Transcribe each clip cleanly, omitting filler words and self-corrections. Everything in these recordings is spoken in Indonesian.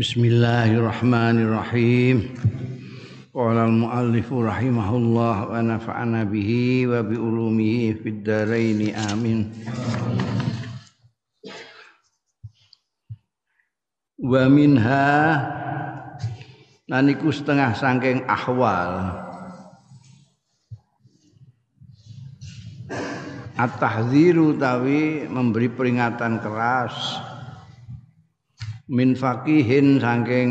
Bismillahirrahmanirrahim. Qala al-muallifu rahimahullah wa nafa'ana bihi wa bi ulumihi fid dharain amin. Wa minha naniku setengah saking ahwal at-tahdziru tawi memberi peringatan keras min faqihin saking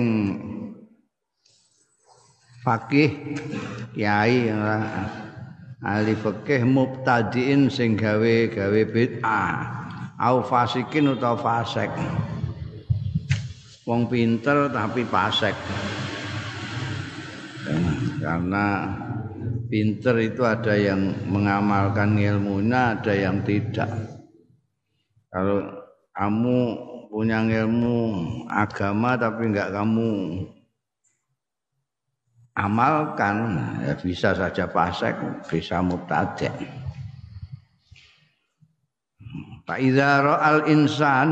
faqih kiai ahli fikih mubtadiin sing gawe bid'ah au fasikin utawa fasik wong pinter tapi fasik karena pinter itu ada yang mengamalkan ilmunya ada yang tidak. Kalau kamu punya ilmu agama tapi enggak kamu amalkan, ya bisa saja fasik, bisa mubtadi'. Fa idza ra'al insan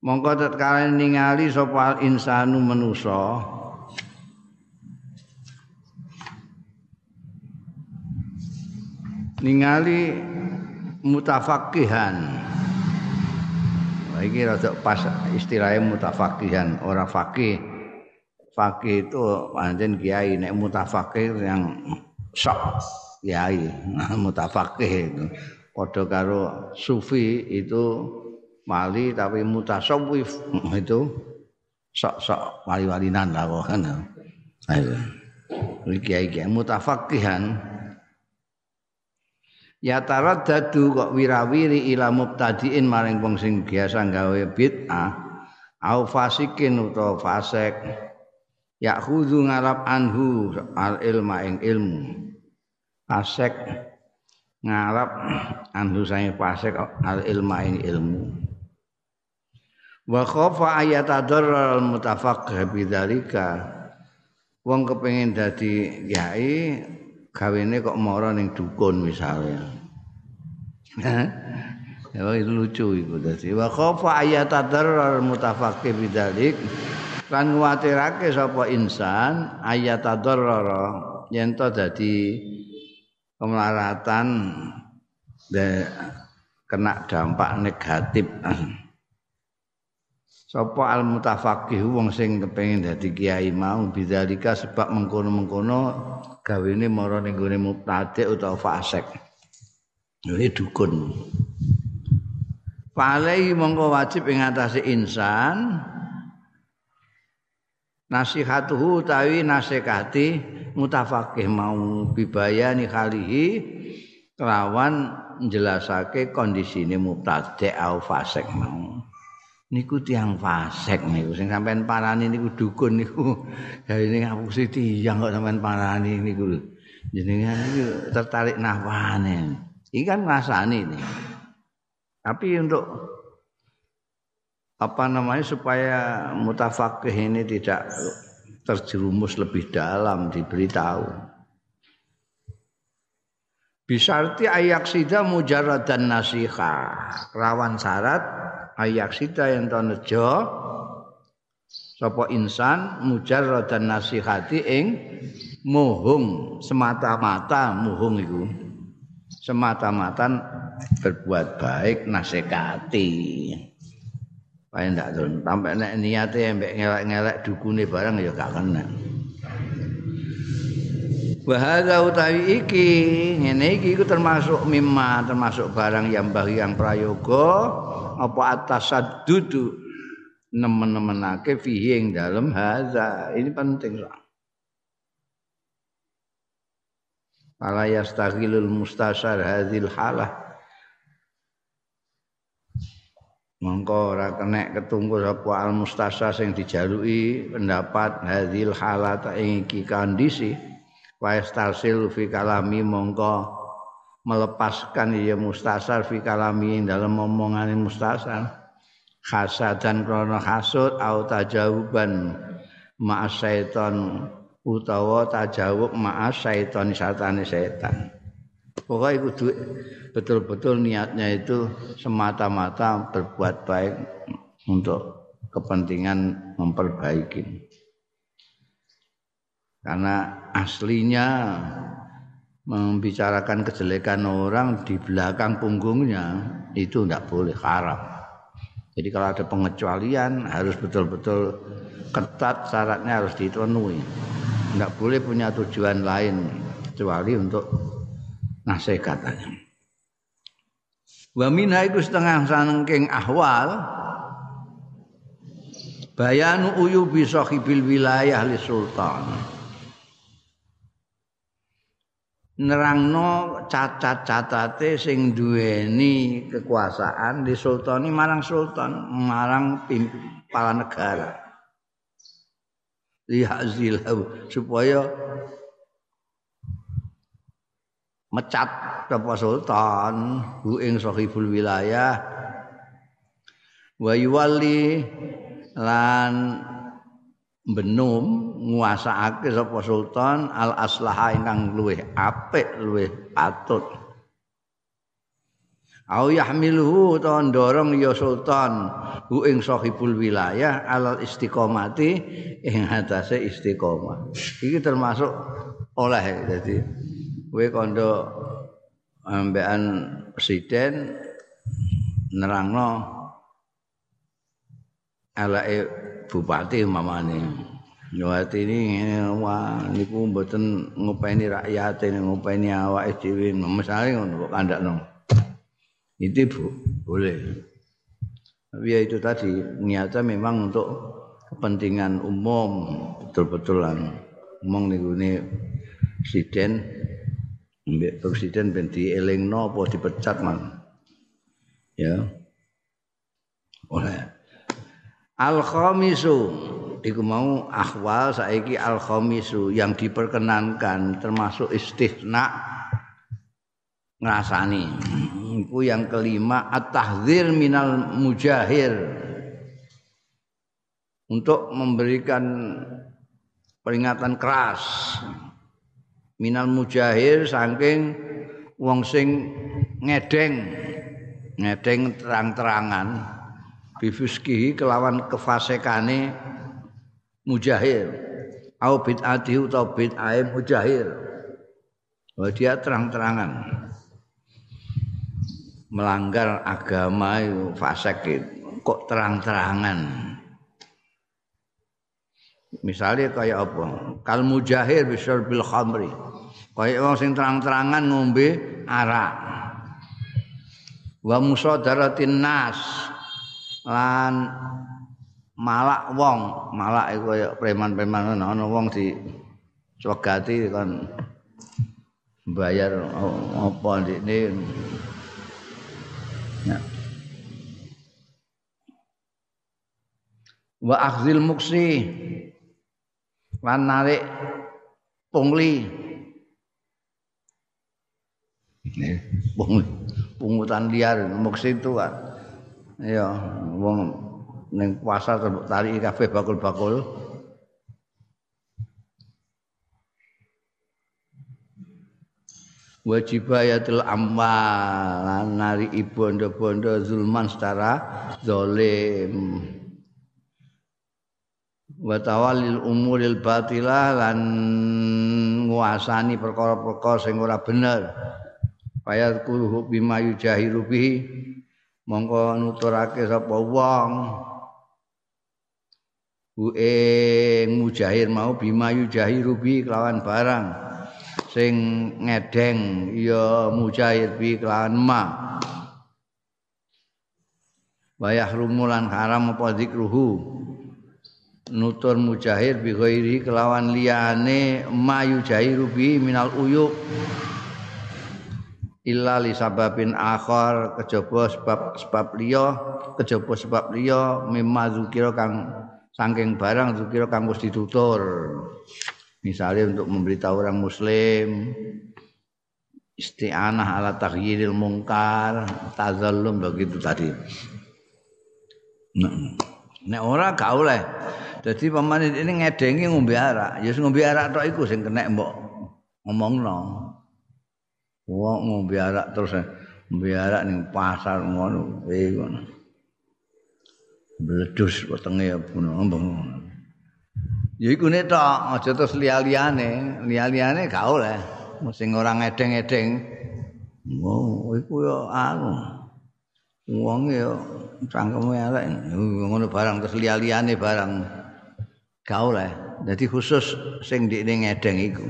mongko tatkala ningali sapa al insanu manusa ningali mutafaqqihan. Iki rada pas istilahnya mutafaqihan, ora faqih. Faqih itu pancen kiai, nek mutafaqih yang sok kiai. Mutafaqih itu padha karo sufi itu wali tapi mutasawwif itu sok-sok wali-walinan lah kok. Ayo. Kiai-kiai mutafaqihan ya taraddadu kok wirawiri ila mubtadiin maring wong sing biasa gawe bid'ah au fasikin utawa fasik ya khudzu ngarap anhu al ilma ing ilmu fasik ngarap anhu sange fasik al ilma ing ilmu wa khafa ayatadarrar al mutafaqih bidzalika wong kepengin dadi kiai gawene kok mara ning dukun misalnya. Ya itu lucu iku dadi wa khafa ayatadarrar mutafaqih bidzalik lan kuwatirake sapa insan ayatadarrar yen to dadi kemelaratan kena dampak negatif sapa al mutafaqih wong sing kepengin dadi kiai mau bidzalika sebab mengkono-mengkono gawene mara ning gone mubtadi utawa fasik. Ini dukun. Palai mongko wajib ing atase insan nasihatuhu tawi nasihati mutafaqih mau bibayani khalihi kelawan njelasake kondisine mubtadi au fasik mau. Niku tiyang fasik niku sing sampean parani niku dukun niku gawene ngapusi tiyang kok sampean parani niku jenengan niku tertarik nafane iki kan ngrasani ini. Tapi untuk supaya mutafaqih ini tidak terjerumus lebih dalam diberitahu bisarti ayaksida mujarrad dan nasihah rawan syarat ayak sita yang tonejo sapa insan mujarrad dan nasihati ing muhung semata-mata muhung iku semata-mata berbuat baik nasihati pae ndak terus sampe nek niate embek ngelek-ngelek dukune barang ya gak kena wa hadza utawi iki ngene iki iku termasuk mimma termasuk barang yang bagi yang prayoga apa atasaddudu nemen-nemenake fihi ing dalem hadza ini penting sak ala yastaghilul mustashar hadzil halah mongko ora kenek ketunggu apa al mustashar sing dijaluki pendapat hadzil halata ing iki kondisi wa yastarsil fi kalami mongko melepaskan ya mustashar fi kalami dalam omongane mustashar hasadan krana hasud au tajawuban ma'as syaiton utawa tajawub ma'as syaiton satane setan pokoke kudu betul-betul niatnya itu semata-mata berbuat baik untuk kepentingan memperbaiki. Karena aslinya membicarakan kejelekan orang di belakang punggungnya itu tidak boleh, haram. Jadi kalau ada pengecualian harus betul-betul ketat, syaratnya harus dipenuhi. Tidak boleh punya tujuan lain kecuali untuk nasihat aja. Wa minha iku setengah saking ahwal bayanu uyubi sahibil wilayah li sultan. Nerangno cacat-catate sing duweni kekuasaan di sultani marang sultan, marang kepala negara. Lihazillahu supaya mecat apa sultan hu ing sahibul wilayah wa yuwali lan benom nguasaake sapa sultan al aslaha ingkang luweh apik luweh patut au yahmiluhu ta ndorong ya sultan hu ing sahibul wilayah al istiqomati ing atase istiqomah. Iki termasuk oleh dadi kowe kandha ambekan presiden nerangno eleke bupati mamane nyuwati ngene wae niku mboten ngopeni rakyat ngopeni awake dhewe mesale ngono kok kandakno itu Bu boleh tapi ya itu tadi niatnya memang untuk kepentingan umum betul-betulan omong niku ne presiden mbek presiden ben dielingno apa dipecat man ya oleh Al-Khamisu iku mau ahwal saiki Al-Khamisu yang diperkenankan termasuk istihna ngrasani iku yang kelima at-tahdzir minal mujahir untuk memberikan peringatan keras minal mujahir saking wong sing ngedeng terang-terangan bifuskihi kelawan kefasekane mujahir au bid'ati utawa bid'ae mujahir bahwa dia terang-terangan melanggar agama itu fasek kok terang-terangan misalnya kayak apa kal mujahir bisyarbil khamri kayak orang sing terang-terangan ngombe arak wa musadaratin nas lan malak wong, malak iku kaya preman-preman ana wong dicegati kon mbayar apa ndekne. Nah. Wa akhzil muksi lan narik pungli. Pungutan liar muksi itu kan. Ya, wong ning pasar terus tarik kabeh bakul-bakul. Wajibayatul amwal, nariki bondo-bondo zulman secara zalim. Wa tawallil umuril batilah lan nguasani perkara-perkara sing ora bener. Fayat kulhu bima yujahiru bihi. Mongko nuturake sapa wong mujahir mau bimayu jahiru bi kelawan barang sing ngedeng ya mujahir bi kelawan ma wayah rumulan haram apa zikruhu nutur mujahir bi ghairi kelawan liyane mayu jahiru bi minal uyub illa li sababin akhar kejaba sebab liya mimma zukira kang saking barang zukira kang wis ditutur misalnya untuk memberitahu orang muslim isti'anah ala taghyiril mungkar tazallum begitu tadi nek ora gak oleh dadi pamane ini ngedengi ngombe arak ya ngombe arak tok iku sing kenek mbok ngomongno. Wong ngombe arak terus ngombe arak ning pasar ngono. Bledus wetenge Abu Nambang. Ya iku nek tok aja terus liya-liyane, liya-liyane gak oleh. Sing ora ngedeng-edeng. Oh, iku ya aku. Wong ya cangkeme elek. Ngono barang terus liya-liyane barang gak oleh. Dadi khusus sing ndekne ngedeng iku.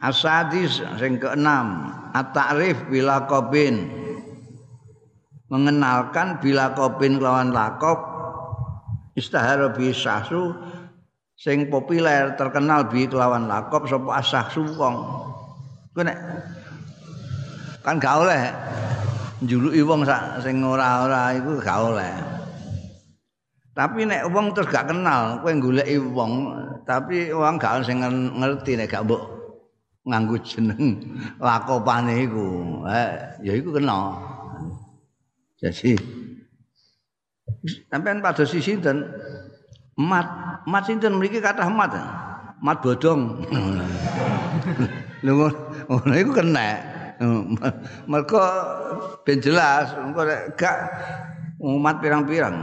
Asadis sing keenam, at-ta'rif bila qabin. Mengenalkan bila kopin lawan lakop istahara bi sahsu sing populer terkenal bi lawan lakop sapa asahsu wong ku nek kan gak oleh njuluki wong sing ora-ora iku gak oleh. Tapi nek wong terus gak kenal kowe goleki wong tapi wong gak sing ngerti nek gak mbok nganggo jeneng lakopane iku ya iku kena. Jadi sampean pada sisi dan mat sinten mriki kathah mat bodong. Lha ngono iku kena. Mergo ben jelas engko gak umat pirang-pirang.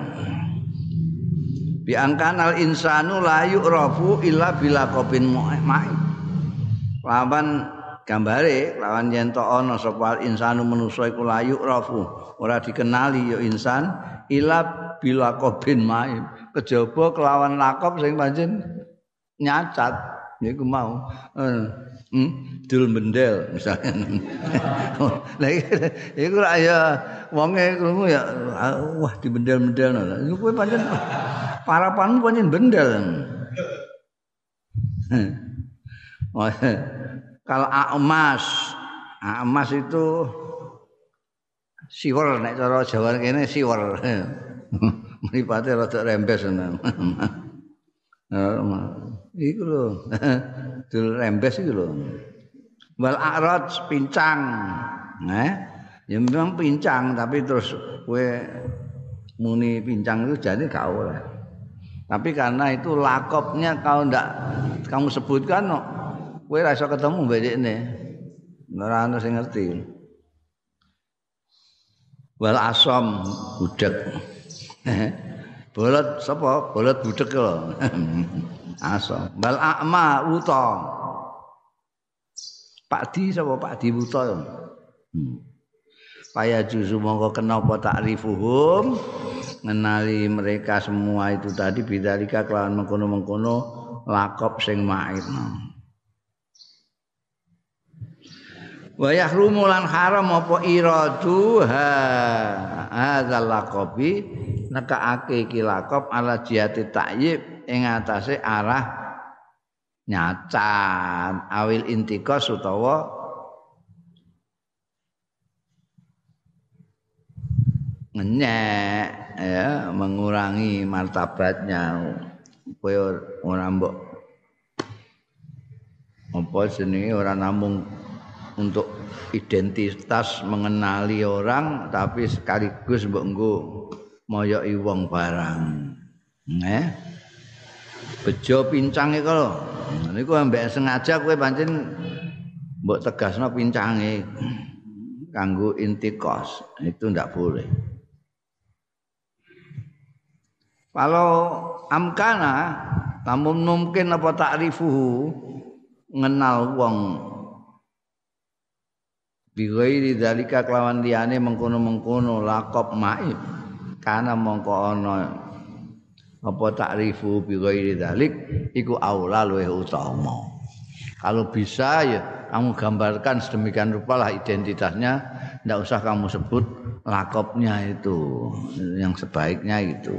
Bi angkanal insanu la yu'rafu illa bila qabin mu'mai. Lawan gambare lawan yen to ana sapa insanu manusa iku layu rafu ora dikenali ya insan ila bila qabin maib kejaba kelawan lakop sing pancen nyacat niku mau dul mendel misalnya lha iku ra ya wonge krungu ya wah dibendel-bendelno lho kowe pancen parapanmu pancen bendel. Kalau a'mas itu siwer nek cara Jawa kene siwer. Mripate rada rembes tenan. Iku lho. Dul rembes iku lho. Wal a'raj pincang. Nah, ya memang pincang tapi terus kowe muni pincang itu jane gak oleh. Tapi karena itu lakopnya kalau ndak kamu sebutkan no, kowe ra iso ketemu bedekne. Ora ana sing ngerti. Wal asom budek. Bolot sapa? Bolot budek lho. Asom. Wal a'ma wuta. Pakdi sapa? Pakdi wuta. Paya juzu mongko kenapa ta'rifuhum? Ngenali mereka semua itu tadi bidzalika kelawan mengkono-mengkono lakop sing maib. Wa yahrumu lan haram apa iradu hadzal laqabi nekake iki laqab ala jihati ta'yib ing atase arah nyacan awil intiqas utawa ngenyek ya mengurangi martabatnya kowe ora mbok apa jenenge ora namung untuk identitas mengenali orang tapi sekaligus mbok nggo moyoki wong barang. Nggih. Bejo pincange kok. Niku ambek sengaja kowe pancen mbok tegasno pincange kanggo intikos. Itu ndak boleh. Kalau amkana namun mungkin apa ta'rifuhu ngenal wong biwai dalika kelawan liyane mengkono-mengkono lakop maib kana mongko ana apa takrifu biwai dalik iku aula luweh utama. Kalau bisa ya kamu gambarkan sedemikian rupa lah identitasnya, ndak usah kamu sebut lakopnya itu. Yang sebaiknya itu.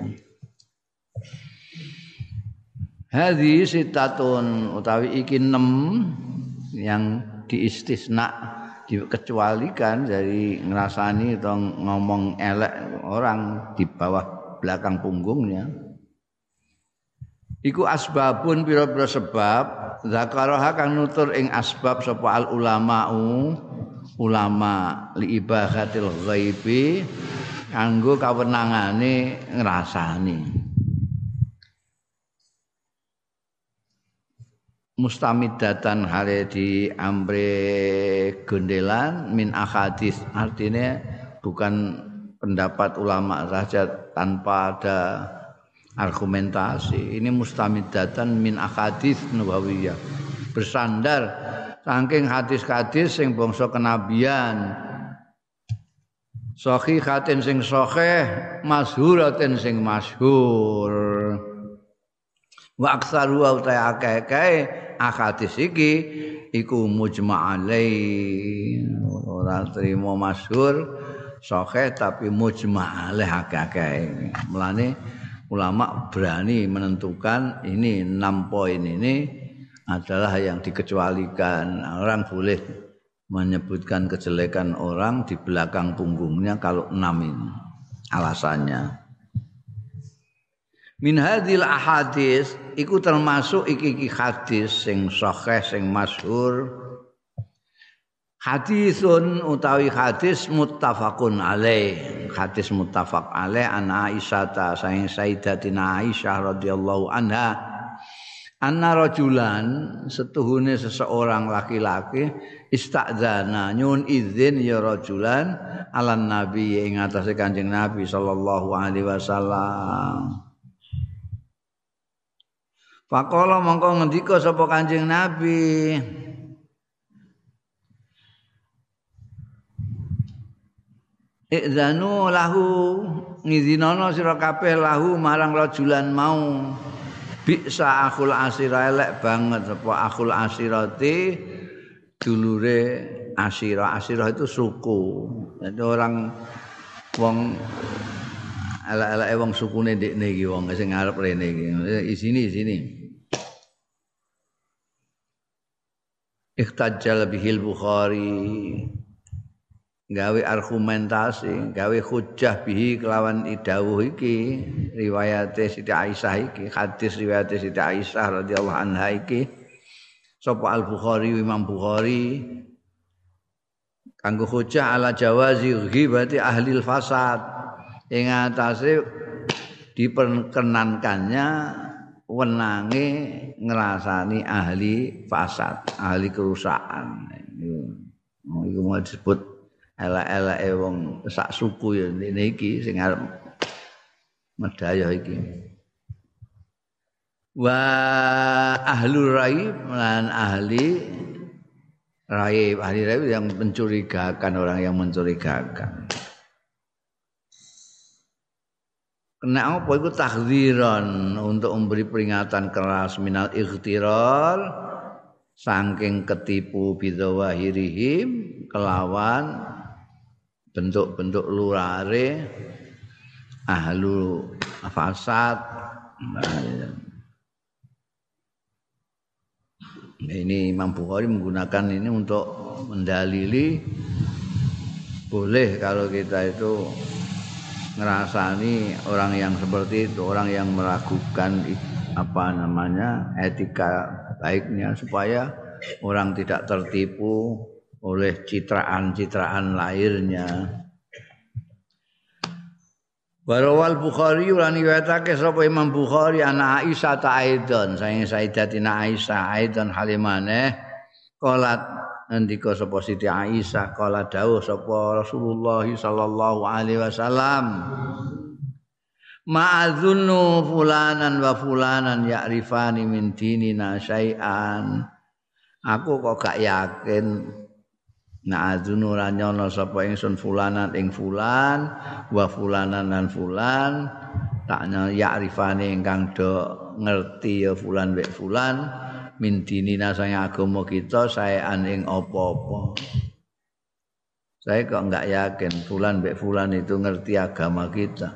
Hadhi sitatun utawi iki 6 yang diistisna dikecualikan dari ngerasani atau ngomong elek orang di bawah belakang punggungnya. Iku asbabun pira-pira sebab zakaraha kang nutur ing asbab sapa al ulama li ibadatil ghaibi kanggo kawenangane ngrasani. Mustamidatan hale di ambre gondelan min ahadis artinya bukan pendapat ulama saja tanpa ada argumentasi. Ini mustamidatan min akadis nubawiyah, bersandar saking hadis-hadis sing bangsa kenabian, shahihatin sing shahih, masyhuratin sing masyhur. Wa aktsaru wa ta'akake ahadis iki iku mujma' alai, ora trimo masyhur shahih tapi mujma' alai akake. Mulane ulama berani menentukan ini 6 poin ini adalah yang dikecualikan. Orang boleh menyebutkan kejelekan orang di belakang punggungnya kalau 6 ini alasannya. Min hadhil ahadis iku termasuk iki-iki hadis sing sahih sing masyhur. Hadisun utawi hadis muttafaqun alaih. Hadis muttafaq alaih an Aisyah ta saing Sayyidatina Aisyah radhiyallahu anha. Anna rajulan setuhune seseorang laki-laki istadzana nyun izin ya rajulan alan nabi ing atase Kanjeng Nabi sallallahu alaihi wasallam. Faqala mongko ngendika sapa Kanjeng Nabi idzanu lahu ngizinana sira kabeh lahu marang rajulan mau bisa akhul asira elek banget sapa akhul asirati dulure asira. Asira itu suku. Jadi orang wong ala-ala wong sukune ndekne iki wong sing ngarep rene iki isini. Ikhtajjal bihil Bukhari gawe argumentasi, gawe hujjah bihi kelawan idawuh iki riwayat Siti Aisyah iki, hadis riwayat Siti Aisyah radhiyallahu anha iki sapa Al-Bukhari Imam Bukhari kanggo hujjah ala jawazi ghibati ahli al-fasad ing atase diperkenankannya wenange ngrasani ahli fasad, ahli kerusakan. Iku mau disebut elek-eleke wong sak suku ya ngene iki sing arep medhayah iki. Wa ahlur raib lan ahli raib yang mencurigakan, orang yang mencurigakan. Kena apa itu tahdziran untuk memberi peringatan keras minal ikhtirar saking ketipu bidzawahirihim kelawan bentuk-bentuk lurare ahlu fasad. Ini Imam Bukhari menggunakan ini untuk mendalili boleh kalau kita itu ngerasani orang yang seperti itu, orang yang meragukan etika baiknya supaya orang tidak tertipu oleh citraan-citraan lahirnya. Warawal Bukhari ulani wetake sapa Imam Bukhari ana Aisyah ta'idon saking Sayyidatina Aisyah aidon halimane qalat andika sapa Siti Aisyah kala dawuh sapa Rasulullah sallallahu alaihi wasallam ma'adzunnu fulanan wa fulanan ya'rifani min dinina syai'an. Aku kok gak yakin na'adzunnu ranyono sapa ingsun fulanan ing fulan wa fulanan lan fulan taknya ya'rifani ingkang do ngerti ya fulan wa fulan min dinina sayang agama kita sayaan ing apa-apa. Saya kok enggak yakin fulan mbek fulan itu ngerti agama kita.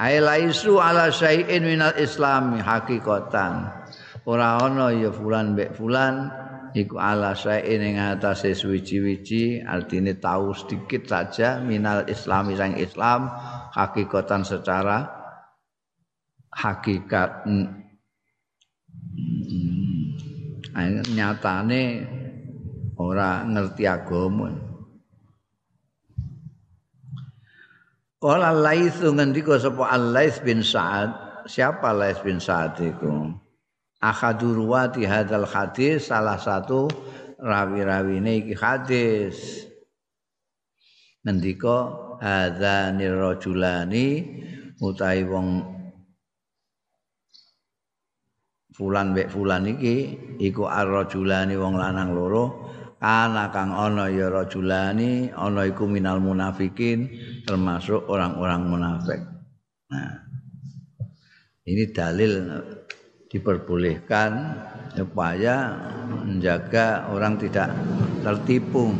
Ailaisu ala syai'in minal islami hakikatan. Ora ana ya fulan mbek fulan iku ala syai'in ing atase suwi-wiji artine tahu sedikit saja minal islami sayang Islam hakikatan secara hakikat. Nyatane ora ngerti agama. Qala Lais ngendika sapa Al-Lais bin Sa'ad, siapa Lais bin Sa'ad iku? Akhaduruwati hadzal hadis, salah satu rawi-rawine iki hadis. ngendika hadzanir rajulani utahe wong fulan wek fulan iki iku ar-rajulani wong lanang loro ana kang ana ya rajulani ana iku minal munafikin termasuk orang-orang munafik. Nah, ini dalil diperbolehkan supaya menjaga orang tidak tertipu.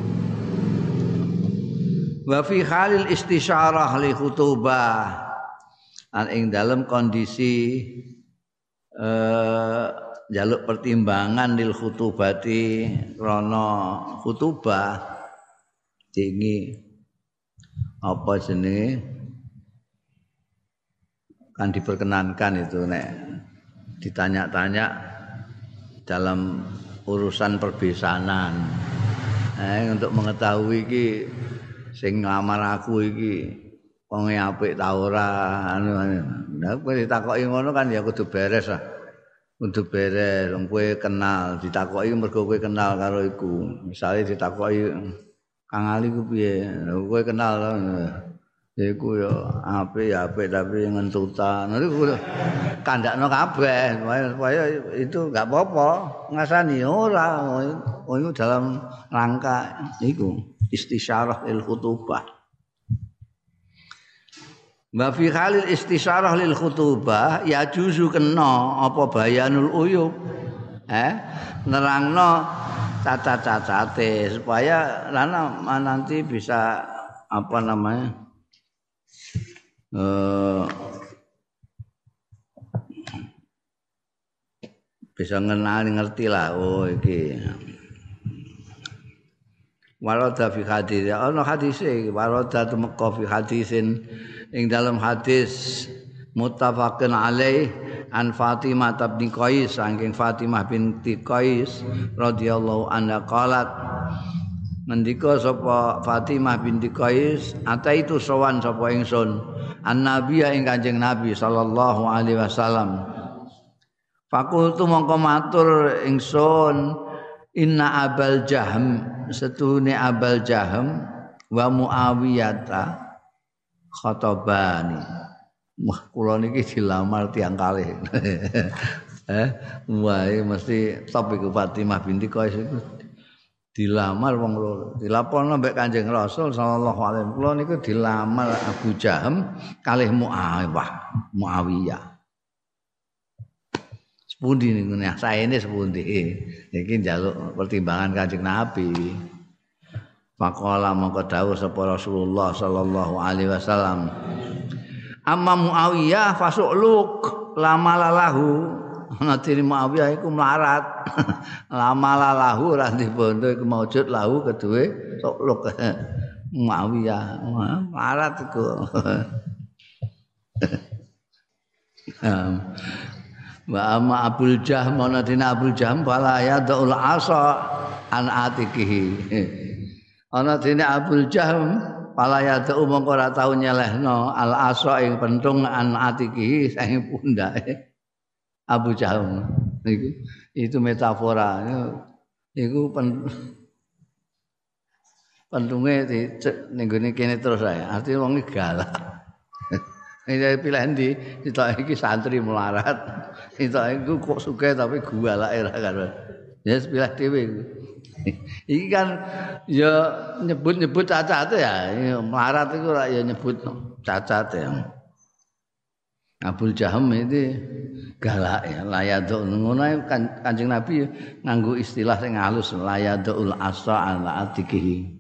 Wa fi halil istisyarah li khutubah. An ing dalam kondisi jaluk pertimbangan lil khutubati krana khutubah dingi apa jenenge kan diperkenankan itu nek ditanya-tanya dalam urusan perbesanan. Untuk mengetahui iki sing nglamar aku iki wong e apik ta ora anu. Nek kowe ditakoki ngono kan ya kudu beres lah. Kudu beres wong kowe kenal, ditakoki mergo kowe kenal karo iku. Misale ditakoki Kang Ali ku piye? Kowe kenal ta? Iku yo apik tapi ngentutan. Niku kandakno kabeh supaya itu enggak apa-apa, ngasani ora. Iku dalam rangka niku istisyarah lil khutubah. Wa fi halil istisyarah lil khutubah ya juzu kena apa bayanul uyub. Nerangno cacat-cacate supaya lana nanti bisa apa namanya? Bisa ngerti lah. Oh iki warada fi hadis ana hadis iki warada tumeka fi hadisin ing dalam hadis muttafaqun alaih an Fatimah binti Qais saking Fatimah binti Qais radhiyallahu anha qalat mendika sapa Fatimah binti Qais ataitu sowan sapa ingsun annabiya ing Kanjeng Nabi sallallahu alaihi wasallam fakultu mongko matur ingsun inna abal jahm setuhune abal jahm wa muawiyata khotobani wah kula niki dilamar tiyang kalih wae mesti top iku Fatimah binti Qais iku dilamar wong loro. Dilaporno mbek Kanjeng Rasul sallallahu alaihi wasallam. Kulo niku dilamar Abu Jahm kalih Muawiyah. Sepundi niku nek saene sepundi. Iki njaluk pertimbangan Kanjeng Nabi. Faqala mongko dawuh sapa Rasulullah sallallahu alaihi wasallam. Amma Muawiyah fasu'luk lamalalahu ngatiri Muawiyah iku melarat. Lama lahu ra dibondo iku maujud lahu kedue sokluk. Muawiyah melarat iku. Wa amma Abul Jahm ana dina Abul Jahm fala yadul asa an atikihi. Ana dina Abul Jahm fala yadu mongko ra tau nyelehno al asa ing pentung an atikihi saking pundake. Abu Jahm itu metafora iku pentunge ning gone kene terus ae ati wong iki galak iki pilih ndi sitok iki santri melarat sitok iku kok sugih tapi galake ra karo ya pilih dhewe iki kan ya nyebut cacat ya melarat iku ra ya nyebut cacat ya Abul Jahm itu galak ya layadul ngono kan Kanjeng Nabi nganggo istilah sing halus layadul asra ala atikihi.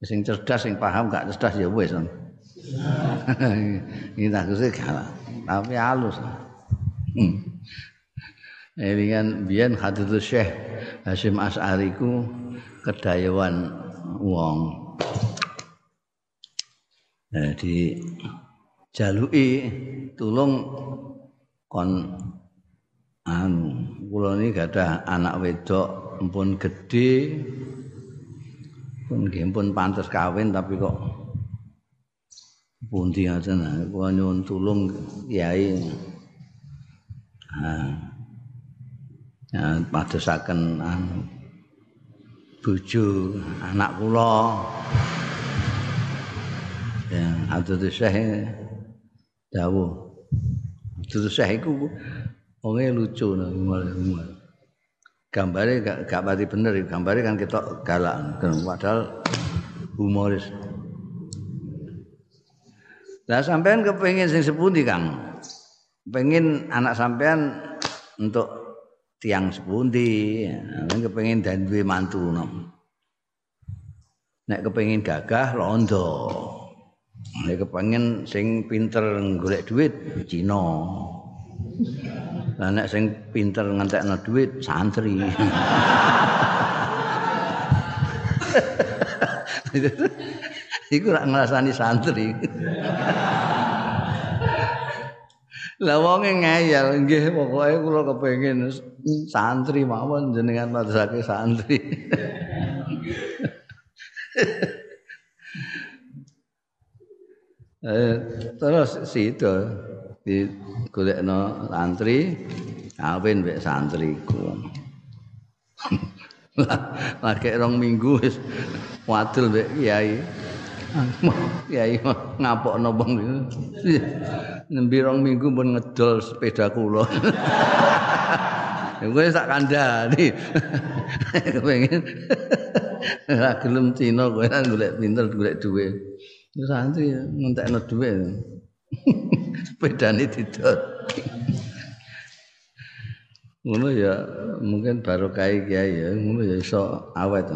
Sing cerdas sing paham gak cerdas ya wis. Ini takuse galak tapi halus. Ini kan biyen Hadithu Syekh Hasyim Asy'ari ku kedayawan wong. Jadi jaluki tulung kon anu kula niki gadah anak wedok mpun gedhe pun nggih mpun pantes kawin tapi kok pundi aten kula nyuwun tulung kiai padesaken bojo anak kula Ya, Abdul Syekh dawuh. Abdul Syekh iku wonge lucu nang ngomong. Gambare gak pati bener, gambare kan ketok galak, padahal humoris. Lah sampean kepengin sing sepundi, Kang? Pengin anak sampean untuk tiang sepundi, sampean kepengin dan duwe mantu. Nek kepengin gagah londo. Nek kepengin sing pinter golek duit Cina. Lah nek sing pinter ngentekno duit santri. Iku rak ngrasani santri. Lah wonge ngayal, nggih pokoke kula kepengin santri mawon jenengan madrasah santri. Terus situ di golekno santri, kawin mbek santriku. Lagi rong minggu wis wadul mbek kiai. Kiai ngapokno bang. Nembe rong minggu pun ngedol sepeda kula. Ya kowe sak kandhani. Kepengin ora gelem Cina kowe nang golek pinter golek dhuwit. Ya santri ngentekno dhuwit. Sepedane didol. Ngono ya mungkin barokah kiai ya ngono ya iso awet.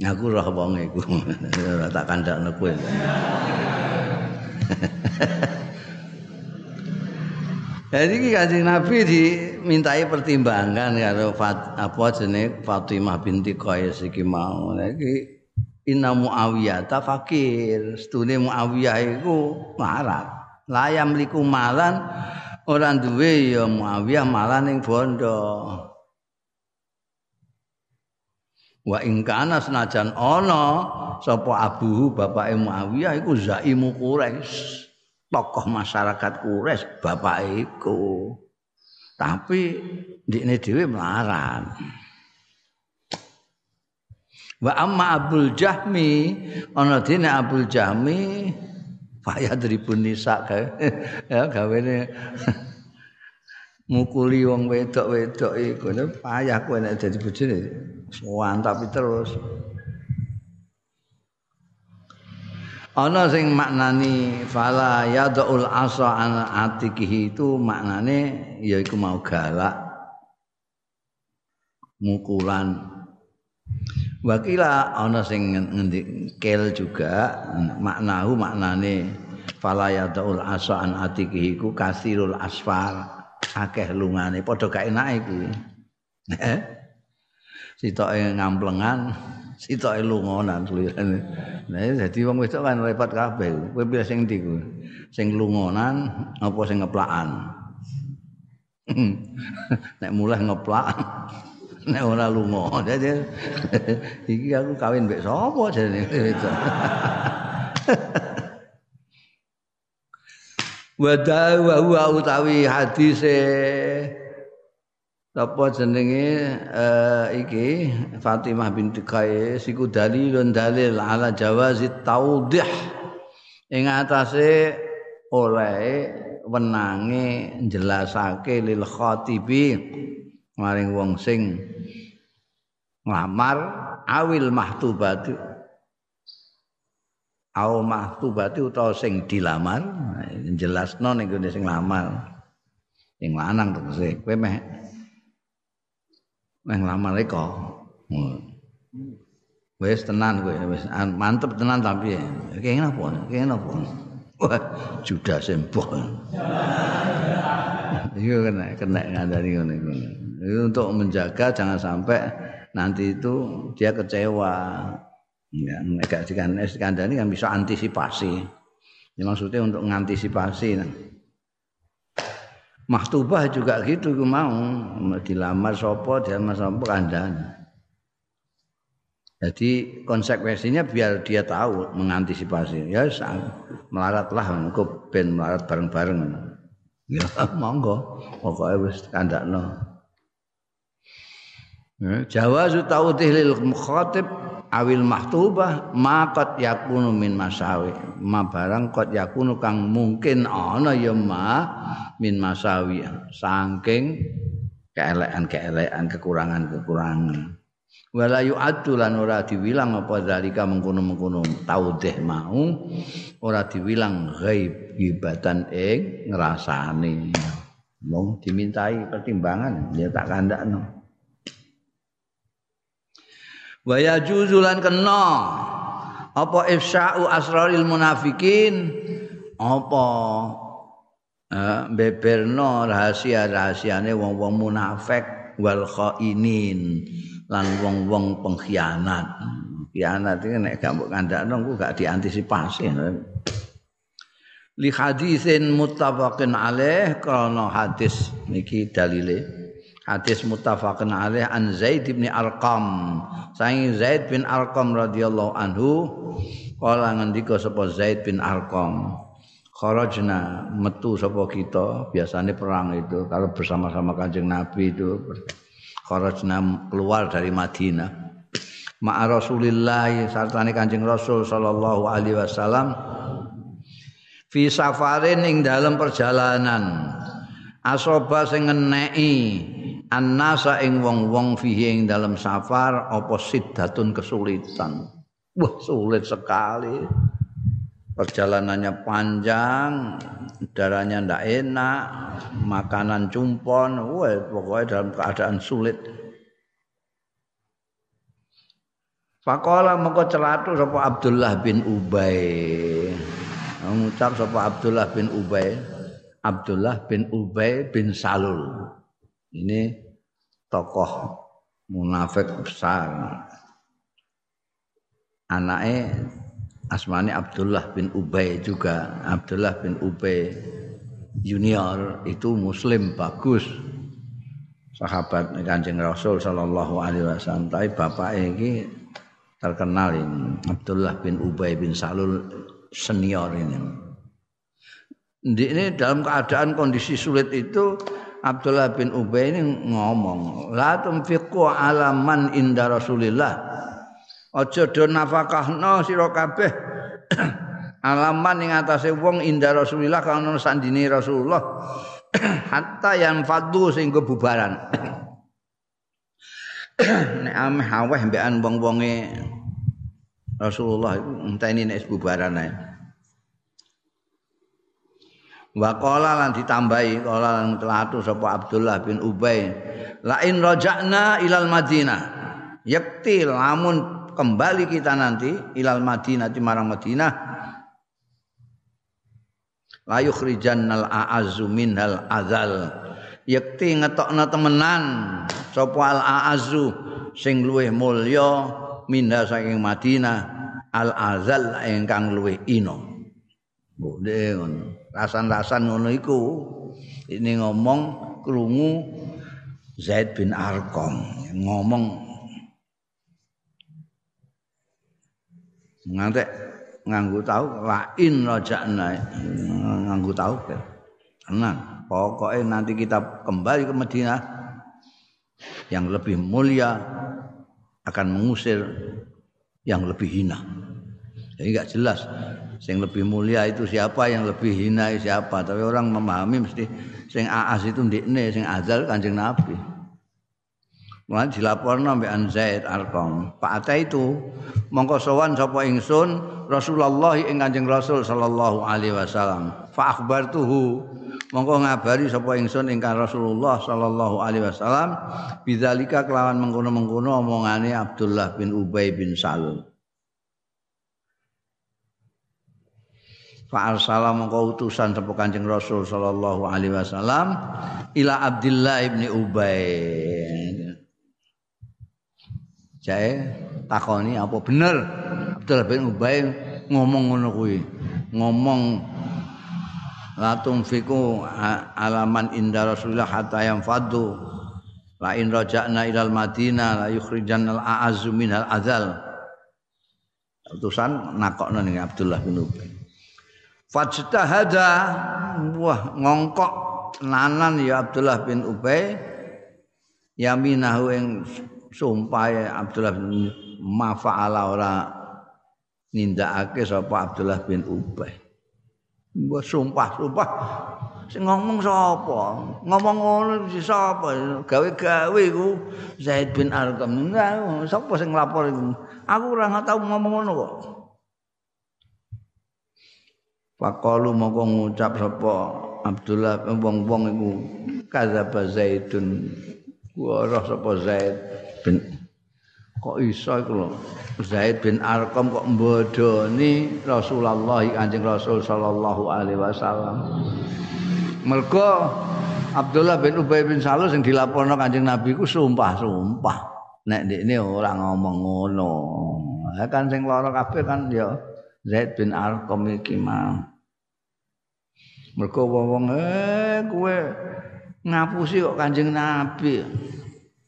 Aku roh wong iku ora tak kandhakno kowe. Jadi Kanjeng Nabi dimintai pertimbangan karo Fatimah binti Qais iki mau. Iki Inna Muawiyah ta fakir, setune Muawiyah iku melarat. Layam liku malan ora duwe ya Muawiyah malan ning bondo. Wa ing kana senajan ana sapa abuhu bapake Muawiyah iku zaimu Quraisy. Tokoh masyarakat Quraisy bapake iku. Tapi ndikne dhewe melarat. Wa amma Abul Jahmi ana dene Abul Jahmi fayad ribun nisa kae. Ya gawene mukuli wong wedok-wedok iku ne payah kowe nek dadi bojone. Sowan tapi terus ana sing maknani fala yadul asa an atikihi itu maknane yaiku mau galak mukulan. Wakila ana sing ngendikel juga maknahu maknane fala yadul asa an atikihi ku kasirul asfar akeh lungane padha gak enake kuwi. Sitoke ngamplengan sitoke lungonan tulirane. Nah dadi wong wedok kan repot kabeh. Kowe pilih sing ndi ku? Sing lungonan apa sing ngeplakan? Nek mulih ngeplak nek ora lunga. Dadi iki aku kawin mbek sapa jane wedok. Wa huwa utawi hadise apa jenenge iki Fatimah binti Qais iku dalilun dalil ala jawazi taudih ing atase oleh wenange jelasake lil khatibi maring wong sing nglamar awil mahtubati au mahtubati utawa sing dilamar jelasno ning gone sing nglamar sing lanang terus kowe meh nang lamar eko. Wis tenan kowe, wis mantep tenan tapi kenging apa? Kenging apa? Wah, judas sembuh. Iku kena ngandani ngene iku. Untuk menjaga jangan sampai nanti itu dia kecewa. Ya, nek dikandani kan bisa antisipasi. Ya maksudnya untuk ngantisipasi. Mahtubah juga gitu ku mau dilamar sapa dilamar sapa kandhan. Jadi konsekuensinya biar dia tahu mengantisipasi. Ya melaratlah engko ben melarat bareng-bareng. Ya monggo pokoke wis kandhakno. Jawazu ta'udih lil mukhatib awil mahtubah ma qad yakunu min masawi, ma barang qad yakunu kang mungkin ana ya ma min masawi saking keelekan-keelekan, kekurangan-kekurangan. Wala yu'addu lan ora diwilang apa zalika mengkono-mengkono taudih mau ora diwilang ghaib ibatan ing ngrasani. Mong dimintai pertimbangan ya tak kandakno. Wa yajuzu lan kena apa ifsa'u asraril munafikin apa beberno rahasia-rahasiane wong-wong munafik wal khainin. Lan wong-wong pengkhianat. Khianat iki nek gak mbok kandakno ku gak diantisipasi. Li hadisin muttafaqin alaih karena hadis niki dalile. Hadis muttafaqin alaih an Zaid bin Arqam. Saking Zaid bin Arqam radhiyallahu anhu kala ngendika sapa Zaid bin Arqam. Kharajna metu sapa kita, biasanya perang itu kalau bersama-sama Kanjeng Nabi itu kharajna keluar dari Madinah ma'a Rasulillah sartane Kanjeng Rasul sallallahu alaihi wasallam fi safarin ing dalam perjalanan asoba sing ngeneki annasa ing wong-wong fihi ing dalam safar apa siddatun kesulitan. Wah, sulit sekali, perjalanannya panjang, udaranya ndak enak, makanan cumpon, pokoknya dalam keadaan sulit. Faqala mengko celatu sapa Abdullah bin Ubay. Mengucap sapa Abdullah bin Ubay, Abdullah bin Ubay bin Salul. Ini tokoh munafik besar. Anake asmane Abdullah bin Ubay juga. Abdullah bin Ubay Junior itu muslim bagus, sahabat Kanjeng Rasul sallallahu alaihi wasallam. Tapi bapake iki terkenal ini. Abdullah bin Ubay bin Salul senior ini. Ini dalam keadaan kondisi sulit itu Abdullah bin Ubay ini ngomong, "La tunfiqu 'ala man inda Rasulillah." Aja do nafakahno sira kabeh alaman ing atase wong indah Rasulullah kana sandine Rasulullah hatta yang fadhu singgo bubaran. Nek ameh aweh mbekan wong-wonge Rasulullah iku enteni nek bubaran ae. Wa qala lan ditambahi qala lan telatu sapa Abdullah bin Ubay, la in raja'na ilal Madinah yakti lamun kembali kita nanti ilal Madinah marang Madinah la yukhrijannal a'azzu minhal azal yakti ngetokna temenan sapa al a'azzu sing luwih mulya minha saking Madinah al azal ingkang luwih ino. Mbone ngono rasan-rasan ngono iku ini ngomong krungu Zaid bin Arqam ngomong ngantek nganggo tau lain rojakna nganggo tau tenan pokoke nanti kita kembali ke Madinah yang lebih mulia akan mengusir yang lebih hina. Jadi enggak jelas sing lebih mulia itu siapa, yang lebih hina itu siapa, tapi orang memahami mesti sing aas itu ndekne, sing azal Kanjeng Nabi. Mulai dilaporna mbekan Zaid Arqam. Pak Ata itu mongko sowan sapa ingsun Rasulullah ing Kanjeng Rasul sallallahu alaihi wasallam. Fa akhbartuhu mongko ngabari sapa ingsun ingkang Rasulullah sallallahu alaihi wasallam bidzalika kelawan mengkono-mengkono omongane Abdullah bin Ubay bin Salul. Fa arsala mongko utusan sapa Kanjeng Rasul sallallahu alaihi wasallam ila Abdullah bin Ubay. Jae takoni apa bener Abdullah bin Ubay ngomong ngono kuwi, ngomong la tunfiqu alaman inda Rasulillah hatta yang fadhu la in raja'na ilal Madinah la yukhrijannal a'azzu minal azal. Utusan nakokno ning Abdullah bin Ubay. Fajtahada, wah ngongkok nanan ya Abdullah bin Ubay yaminahu ing sumpah Abdullah bin ma fa'ala ora nindakake sapa Abdullah bin Ubay. Mbok sumpah-sumpah sing ngomong sapa? Ngomong ngono sapa? Gawe-gawe iku Zaid bin Arqam. Sapa sing nglapor iku? Aku ora tau ngomong ngono kok. Faqalu mongko ngucap sapa Abdullah wong-wong iku kadzaba Zaidun. Ora sapa Zaid bin kok iso iku lho Zaid bin Arqam kok mbodoni Rasulullah Kanjeng Rasul sallallahu alaihi wasallam. Mergo Abdullah bin Ubay bin Salul sing dilaporno Kanjeng Nabi ku sumpah-sumpah nek ndekne ora ngomong ngono. Ya kan sing lara kabeh kan ya Zaid bin Arqam iki mah. Mergo wong-wong kowe ngapusi kok Kanjeng Nabi.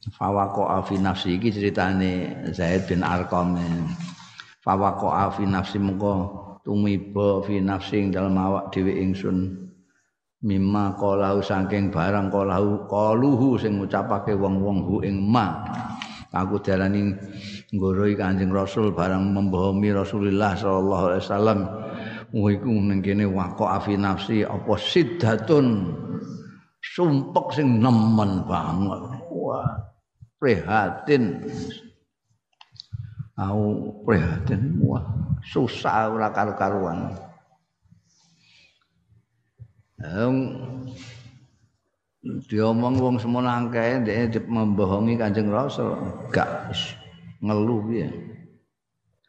Fawaqa'a fi nafsi iki ceritane Zaid bin Arqam. Fawaqa'a fi nafsi mengko tumiba fi nafsi dalam awak dhewe ingsun. Mimma qalahu saking barang qalahu qaluhu sing ngucapake wong-wong hu ing ma. Aku dalani nggoroi Kanjeng Rasul barang membohongi Rasulullah sallallahu alaihi wasallam. Iku ning kene waqa'a fi nafsi apa siddatun sumpek sing nemen banget. Wah. Prihatin, aku prihatin, wah susah ora karu-karuan. Diomong wong semono kae dhek membohongi Kanjeng Rasul, gak ngelu piye.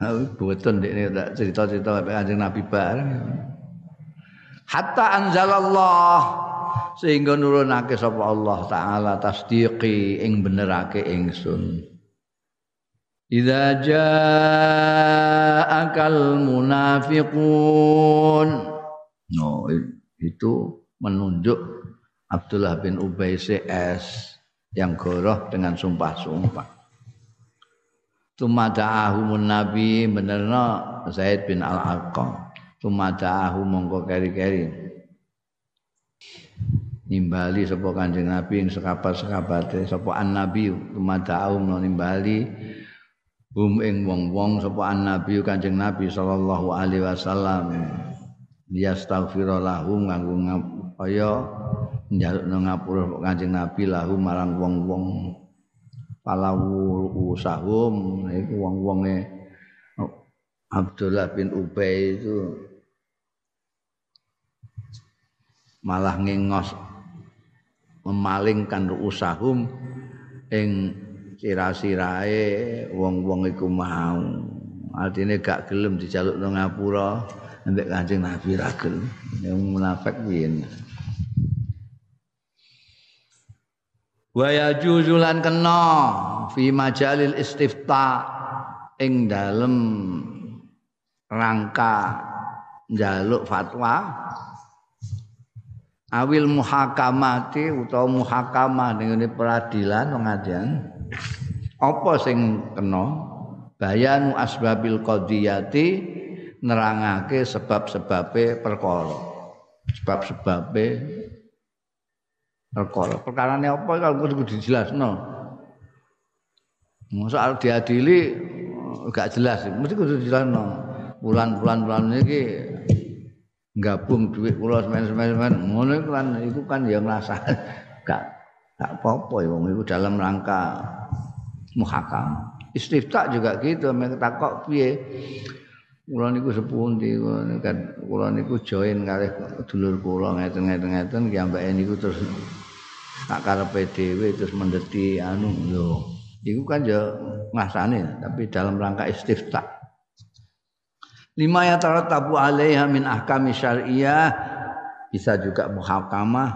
Aku boten dhekne tak cerita-cerita Kanjeng Nabi bareng. Hatta anzalallah sehingga nurunake sapa Allah taala tasdiqi ing benerake ingsun. Idza ja'akal munafiqun. No, itu menunjuk Abdullah bin Ubay CS yang goroh dengan sumpah-sumpah. Tumada'ahumun nabi benerna Zaid bin Al-Arqam. Tumada'ahu mongko keri-keri nimbali sapa Kanjeng Nabi ing sekabat-sekabate sapa an-nabi tumadau nimbali hum ing wong-wong sapa an-nabi Kanjeng Nabi sallallahu alaihi wasallam yastaghfira lahum kanggo kaya njaluk nang ngapura Kanjeng Nabi lahum marang wong-wong palawu usahum iku wong-wonge Abdullah bin Ubay itu malah ngengos memalingkan ru'usahum ing sira-sirae wong-wong iku mau artine gak gelem dijaluk nang ngapura ambek Kanjeng Nabi ra gelem ya munafik piye. Wa yajuzulan kena fi majalil istifta ing dalem rangka njaluk fatwa awil muhakamati utawa muhakamah ning peradilan pengadilan apa sing kena bayanu asbabil qadiyati nerangake sebab-sebabe perkara sebab-sebabe perkara perkarane apa kudu dijelasno soal diadili gak jelas mesti kudu dijelasno bulan-bulan iki gabung duit kula semen-semen ngono iku kan ya ngrasa gak apa-apa ya wong iku dalam rangka muhakam. Istifta juga gitu mek takok piye kula niku sepundi kan kula niku join kalih dulur kula ngeten-ngeten ki ambake niku terus tak karepe dhewe terus mendeti anu lho iku kan ya ngrasane tapi dalam rangka istifta. Lima ya taratabu alaiha min ahkami syariah bisa juga muhakamah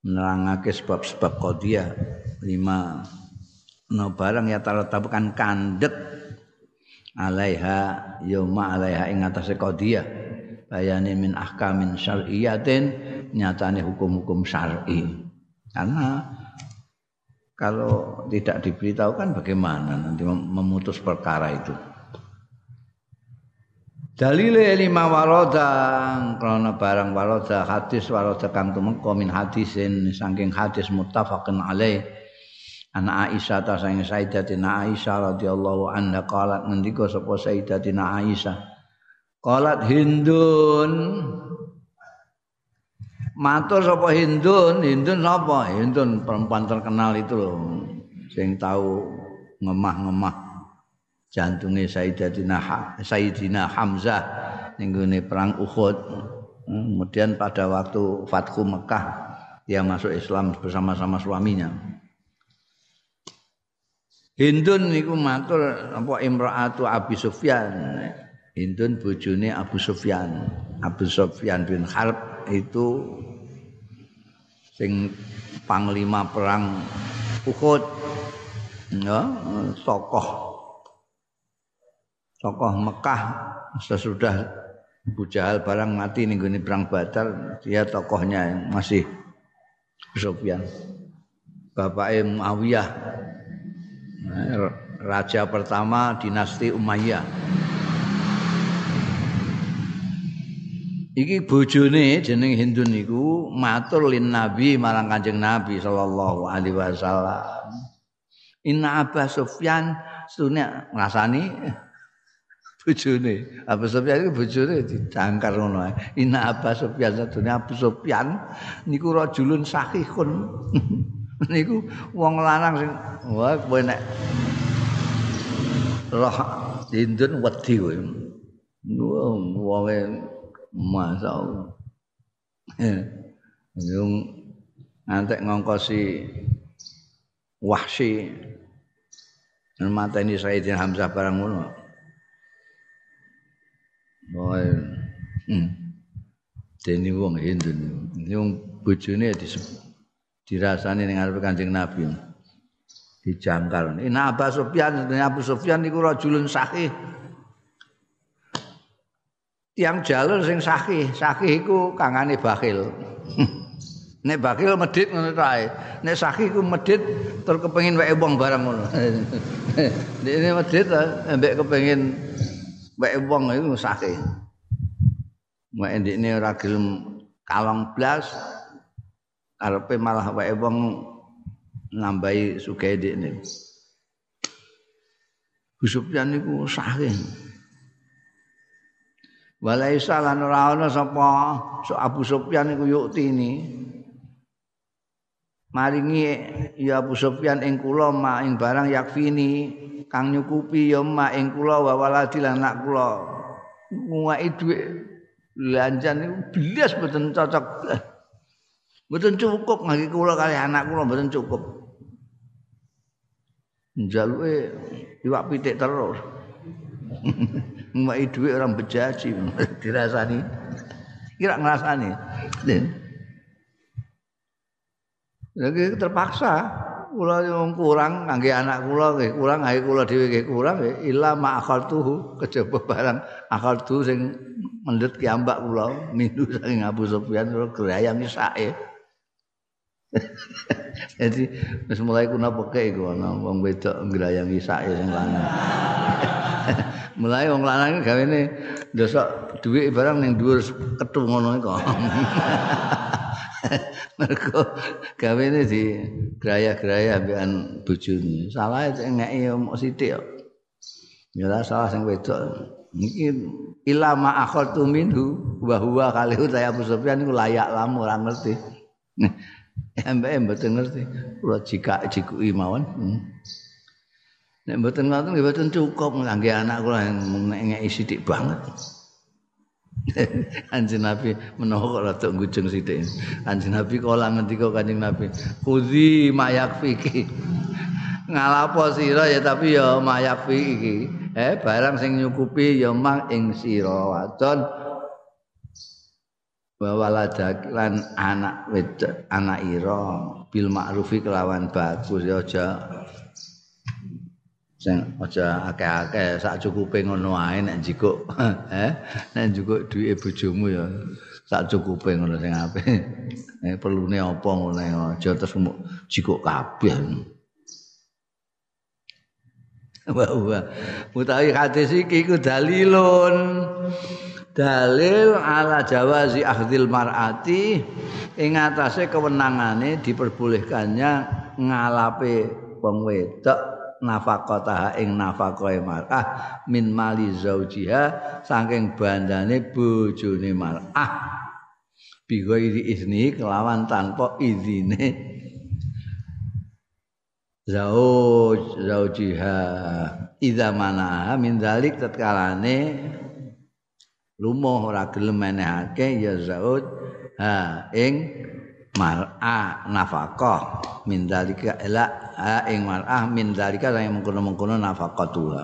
menerangake sebab-sebab qadhiyah lima no barang ya taratabu kan kandhet alaiha yauma alaiha ing atase qadhiyah bayane min ahkamin syariatin nyatane hukum-hukum syar'i karena kalau tidak diberitahukan bagaimana nanti memutus perkara itu. Dalile lima waroda karena barang waroda hadis waroda kang tumeka min hadisin saking hadis muttafaqun alaih Ana Aisyah ta sang Sayyidatina Aisyah radhiyallahu anha qalat ngendika sapa Sayyidatina Aisyah. Qalat Hindun. Matur sapa Hindun? Hindun sapa? Hindun perempuan terkenal itu lho. Sing tahu ngemah-ngemah jantunge Sayyidina Hamzah ning gone perang Uhud. Kemudian pada waktu Fathu Mekah dia masuk Islam bersama-sama suaminya. Hindun niku matur apa imra'atu Abi Sufyan. Hindun bojone Abu Sufyan. Abu Sufyan bin Harb itu sing panglima perang Uhud. Ya, tokoh Mekah sesudah Abu Jahal barang mati ning gone perang Badar, dia tokohnya masih Abu Sufyan. Bapake Muawiyah raja pertama dinasti Umayyah. Iki bojone jeneng Hindun niku matur lin Nabi marang Kanjeng Nabi sallallahu alaihi wasallam. Inna Abu Sufyan sunya ngrasani bojone. Abu Sufyan iku bojone dicangkar ngono ae. Inna Abu Sufyan sadune Abu Sufyan niku rajulun sahihun. Niku wong lanang sing wah kowe nek roh Hindun wedi kowe. Wonge masyaallah. Njung ngantek ngongkosi Wahsy mateni Sayyidina Hamzah barang ngono. Wah. Dene wong Hindun njung bojone dirasani ning ngarep Kanjeng Nabi dijangkar. Inna Abu Sufyan sedene Abu Sufyan niku rajulun sahih. Tiang jalur sing sahih iku kangane bakhil. Nek bakhil medhit ngono ta ae. Nek sahih iku medhit tur kepengin weke wong barang ngono. Dene medhit ambek kepengin weke wong iku sahih. Nek ndekne ora gelem kalong blas arepe malah wae wong nambahi sugih ndekne. Abu Sufyan niku sahih. Walaisa lan ora ana sapa Abu Sufyan niku yuktini. Maringi ya Abu Sufyan ing kula ma ing barang yakfini kang nyukupi ya ma ing kula wa waladi lan anak kula. Nguwaki dhuwit belanjan niku blas mboten cocok. Mboten cukup ngangge kula kali anak kula mboten cukup. Njaluke iwak pitik terus. Ngomai dhuwit orang bejaji dirasani. Kira ngrasani. Lagi terpaksa kula wong kurang kangge anak kula nggih kurang ae kula dhewe nggih kurang illa ma akhaltuhu kejaba barang akhaltu sing mendhet ki ambak kula mindu saking Abu Sufyan kula grayam sae. Jadi wis mulai kuna pekek iku ana wong wedok ngrayangi sae sing lanang. Mulai wong lanang gawene ndosok dhuwit barang ning dhuwur ketu ngono iku. Mergo gawene di graya-graya ambekan bojone. Salahe ngeki mok sithik kok. Ya ora salah sing wedok. Iki ila ma akhaltu minhu wa huwa kalih saya Abu Sufyan iku layak lamu ora ngerti. Mboten ngerti kula jikak-jikuki mawon. Nek mboten ngoten nggih mboten cukup ngangge anak kula nek ngeki sithik banget. Kanjeng Nabi menawa kok rada ngujung sithik. Kanjeng Nabi kala ngendika Kanjeng Nabi, "Khudzi ma yakfiki." Ngalapo sira ya tapi ya ma yakfiki iki. Barang sing nyukupi ya mang ing sira wadon. Wawaladak lan anak wedok anak ira bil ma'rufi kelawan bagus ya aja akeh-akeh sak cukupe ngono ae nek njikuk nek njikuk duwike bojomu ya sak cukupe ngono sing apik perlune apa ngono aja terus njikuk kabeh wah utawi hadis iki iku dalilun dalil ala jawazi akhdil mar'ati ing atase kewenangane diperbolehkannya ngalape wong wedok nafaqataha ing nafaqae mar'ah min mali zaujiha saking bandane bojone mar'ah bi ghairi izni kelawan tanpa izine zaujiha idza manaha min dzalik tatkalane lumuh ora gelem menehake ya zauj ha ing mar'a nafaqah min dzalika ila ha ing mar'ah min dzalika sing mengkono-mengkono nafaqatuha.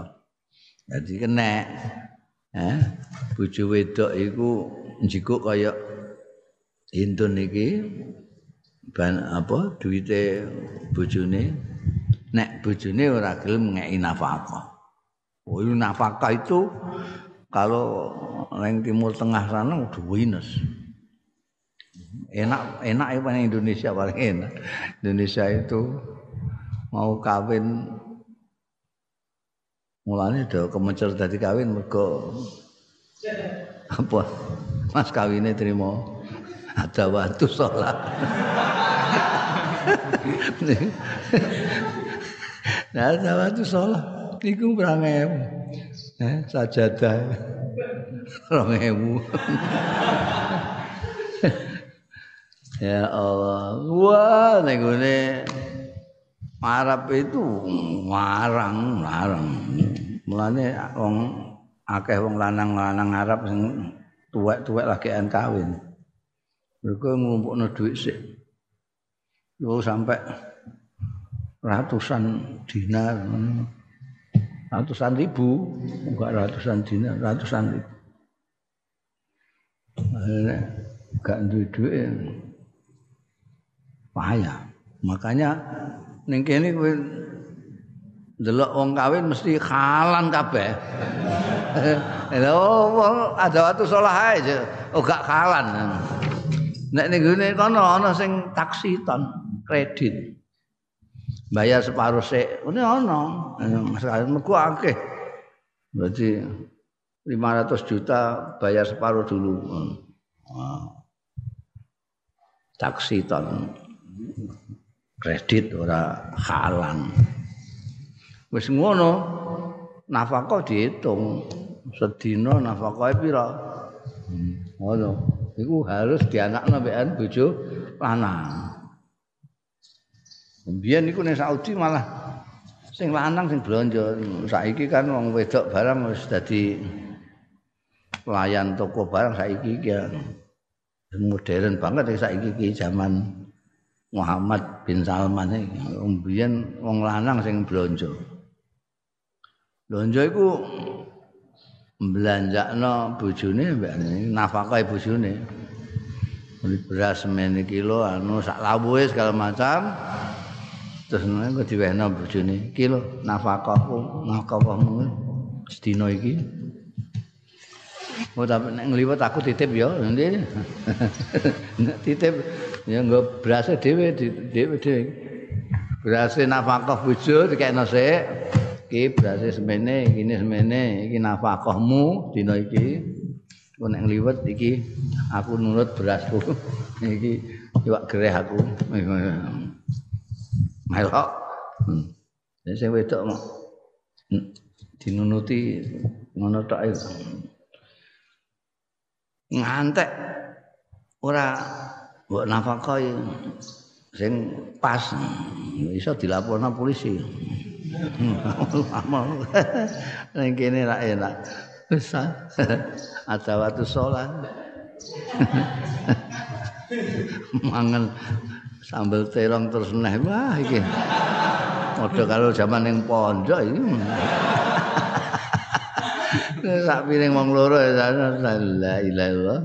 Jadi kena bojo wedok iku njikuk kaya hintun iki ban apa duwite bojone. Nek bojone ora gelem ngeki nafaqah. Oh, nafaqah itu kalau nang Timur Tengah sana udah minus. Enak ya paling Indonesia paling enak. Indonesia itu mau kawin mulane do kemecer dadi kawin mergo apa? Mas kawine trimo ada watu salat. Nah, salat itu salah. Iku berang ewu. Sajadah. Rong ewu. Ya Allah. Wah, nenggone Arab itu larang. Mulane wong akeh wong lanang-lanang Arab sing tuwek-tuwek lagian kawin. Mergo ngumpulno dhuwit sik. Yo sampai ratusan dinar, ratusan ribu, enggak ratusan dinar, ratusan ribu. Enggak duit-duit, payah. Makanya ning kene kowe delok wong kawin mesti kalan kabeh. Lho, ada watu saleh aja, enggak kalan. Nek ning gone kono ana sing taksiton kredit. Bayar separuh sik. Ngene ana. Masalahku mergo akeh. Berarti 500 juta bayar separuh dulu. Taksi ton kredit ora halan. Wis ngono nafkah diitung sedina nafkahe pira. Ngono. Iku harus dianakno mbekan bojo lanang. Mbiyen niku ning Saudi malah sing lanang sing blonjo. Saiki kan wong wedok barang wis dadi pelayan toko barang saiki iki modern banget saiki iki zaman Muhammad bin Salman iki. Mbiyen wong lanang sing blonjo. Blonjo iku mbelanjakno bojone mbekane nafkah bojone. Beras semene kilo anu sak lawuhe segala macam. Terus nang diwehna bojone iki lho nafkahku nafkahmu sedina iki. Oh tapi nek ngliwet aku titip ya. Nek titip ya nggo berase dhewe. Berase nafkah bojo dikekno sik. Iki berase semene, iki semene, iki nafkahmu dina iki. Kok nek ngliwet iki aku nurut berasku. Iki iwak gereh aku. Melok. Nek sing wedok dinunuti ngono tok ae. Ngantek ora mbok nafkah sing pas iso dilaporno polisi. Nek kene ra enak. Wis ada waktu salat. Mangan sambel terong terus neh wah iki. Padha karo jaman ning pondok iki. Sak piring wong loro ya la ilaha illallah.